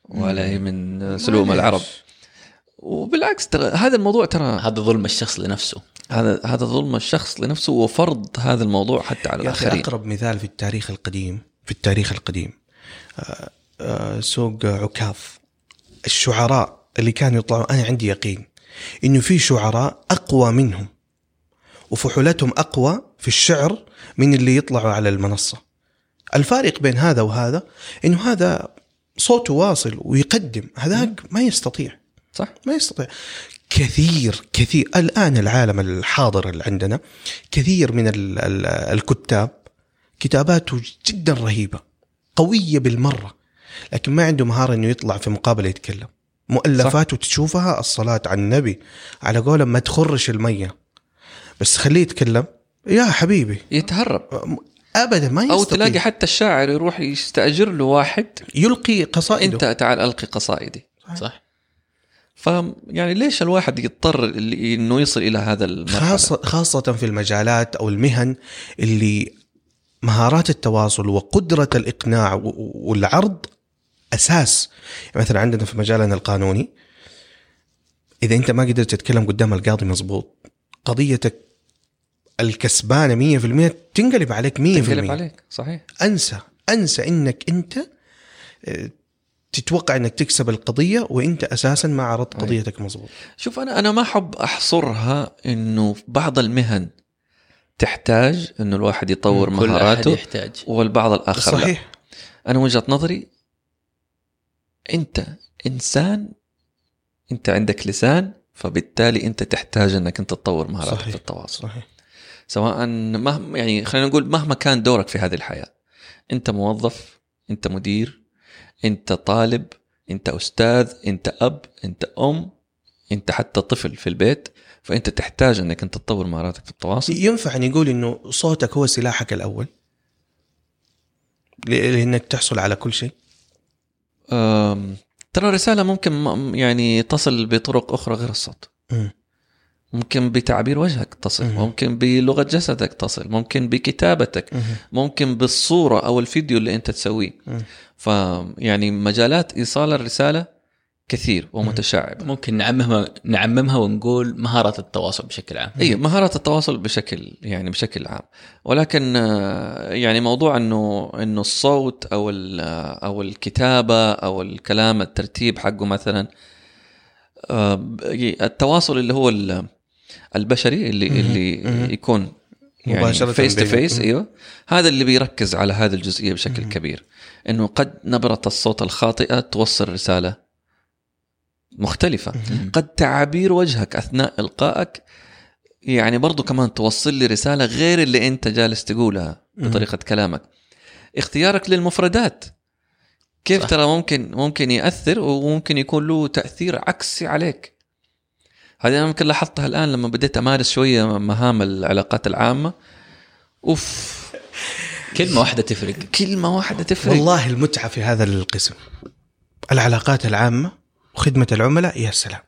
ولا هي من سلوم العرب. وبالعكس ترى هذا الموضوع ترى هذا ظلم الشخص لنفسه، هذا هذا ظلم الشخص لنفسه وفرض هذا الموضوع حتى على الآخرين. أقرب مثال في التاريخ القديم، في التاريخ القديم آآ آآ سوق عكاظ، الشعراء اللي كانوا يطلعوا، أنا عندي يقين إنه في شعراء أقوى منهم وفحولتهم أقوى في الشعر من اللي يطلعوا على المنصة. الفارق بين هذا وهذا إنه هذا صوته واصل ويقدم، هذاك ما يستطيع. صح، ما يستطيع. كثير كثير الآن العالم الحاضر اللي عندنا كثير من ال ال الكتاب كتاباته جدا رهيبة قوية بالمرة، لكن ما عنده مهارة إنه يطلع في مقابلة يتكلم. مؤلفاته تشوفها الصلاة على النبي على قوله ما تخرش المية، بس خليه يتكلم يا حبيبي، يتهرب أبدا ما يستطيع. أو تلاقي حتى الشاعر يروح يستأجر له واحد يلقي قصائده، أنت تعال ألقي قصائدي. صح, صح. فيعني ليش الواحد يضطر إنه يصل إلى هذا المرحلة؟ خاصة, خاصة في المجالات أو المهن اللي مهارات التواصل وقدرة الإقناع والعرض أساس. مثلا عندنا في مجالنا القانوني، إذا أنت ما قدرت تتكلم قدام القاضي مزبوط، قضيتك الكسبانة مية في المية تنقلب عليك مية في المية. تنقلب عليك، صحيح. أنسى أنسى إنك أنت تتوقع إنك تكسب القضية وإنت أساسا ما عرضت قضيتك مزبوط. شوف، أنا أنا ما أحب أحصرها إنه بعض المهن تحتاج إنه الواحد يطور مهاراته والبعض الآخر صحيح. لا. أنا وجهة نظري، انت انسان، انت عندك لسان، فبالتالي انت تحتاج انك انت تطور مهاراتك في التواصل. صحيح. سواء مهما يعني خلينا نقول مهما كان دورك في هذه الحياة، انت موظف، انت مدير، انت طالب، انت استاذ، انت اب، انت ام، انت حتى طفل في البيت، فانت تحتاج انك انت تطور مهاراتك في التواصل. ينفع نقول انه صوتك هو سلاحك الاول لانك تحصل على كل شيء؟ ترى رسالة ممكن يعني تصل بطرق أخرى غير الصوت. ممكن بتعبير وجهك تصل، ممكن بلغة جسدك تصل، ممكن بكتابتك، ممكن بالصورة أو الفيديو اللي أنت تسويه. فيعني مجالات إيصال الرسالة كثير ومتشعب. ممكن نعممها نعممها ونقول مهارات التواصل بشكل عام. إيه، مهارات التواصل بشكل يعني بشكل عام. ولكن يعني موضوع إنه إنه الصوت أو أو الكتابة أو الكلام، الترتيب حقه مثلاً، التواصل اللي هو البشري اللي اللي يكون يعني face to face، إيوه، هذا اللي بيركز على هذه الجزئية بشكل كبير، إنه قد نبرة الصوت الخاطئة توصل رسالة مختلفة. قد تعابير وجهك أثناء إلقائك يعني برضو كمان توصل لي رسالة غير اللي أنت جالس تقولها بطريقة كلامك. اختيارك للمفردات كيف، صح. ترى ممكن ممكن يأثر وممكن يكون له تأثير عكسي عليك. هذه أنا ممكن لاحظتها الآن لما بديت أمارس شوية مهام العلاقات العامة. أوف، كلمة واحدة تفرق، كلمة واحدة تفرق. والله المتعة في هذا القسم، العلاقات العامة وخدمة العملاء، يا سلام،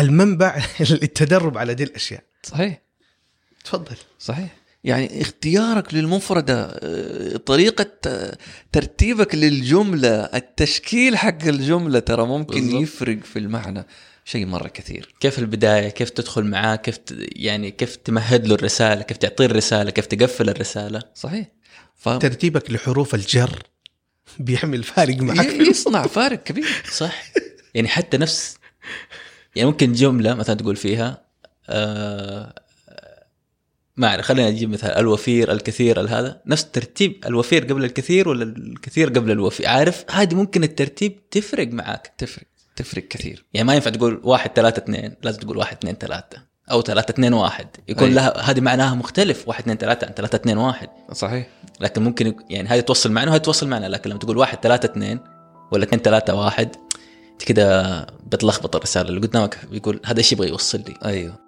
المنبع للتدرب على دي الأشياء. صحيح، تفضل. صحيح، يعني اختيارك للمفردة، طريقة ترتيبك للجملة، التشكيل حق الجملة، ترى ممكن بالضبط. يفرق في المعنى شيء مرة كثير. كيف البداية، كيف تدخل معاه، كيف ت... يعني كيف تمهد له الرسالة، كيف تعطيه الرسالة، كيف تقفل الرسالة. صحيح. ف... ترتيبك لحروف الجر بيعمل فارق معك، يصنع فارق كبير. صح. يعني حتى نفس يعني ممكن جملة مثلا تقول فيها آه ما أعرف، خلينا نجيب مثال، الوفير، الكثير، هذا نفس ترتيب الوفير قبل الكثير ولا الكثير قبل الوفير، عارف؟ هذه ممكن الترتيب تفرق معاك، تفرق تفرق كثير. يعني ما ينفع تقول واحد ثلاثة اثنين، لازم تقول واحد اثنين ثلاثة أو ثلاثة اثنين واحد، يكون لها هذه معناها مختلف، واحد اثنين ثلاثة عن ثلاثة اثنين واحد. صحيح. لكن ممكن يعني هذه توصل معنا وهذه توصل معنا، لكن لما تقول واحد ثلاثة اثنين ولا اثنين ثلاثة واحد كده بتلخبط الرسالة اللي قدامك، بيقول هذا الشيء يبغى يوصل لي. أيوه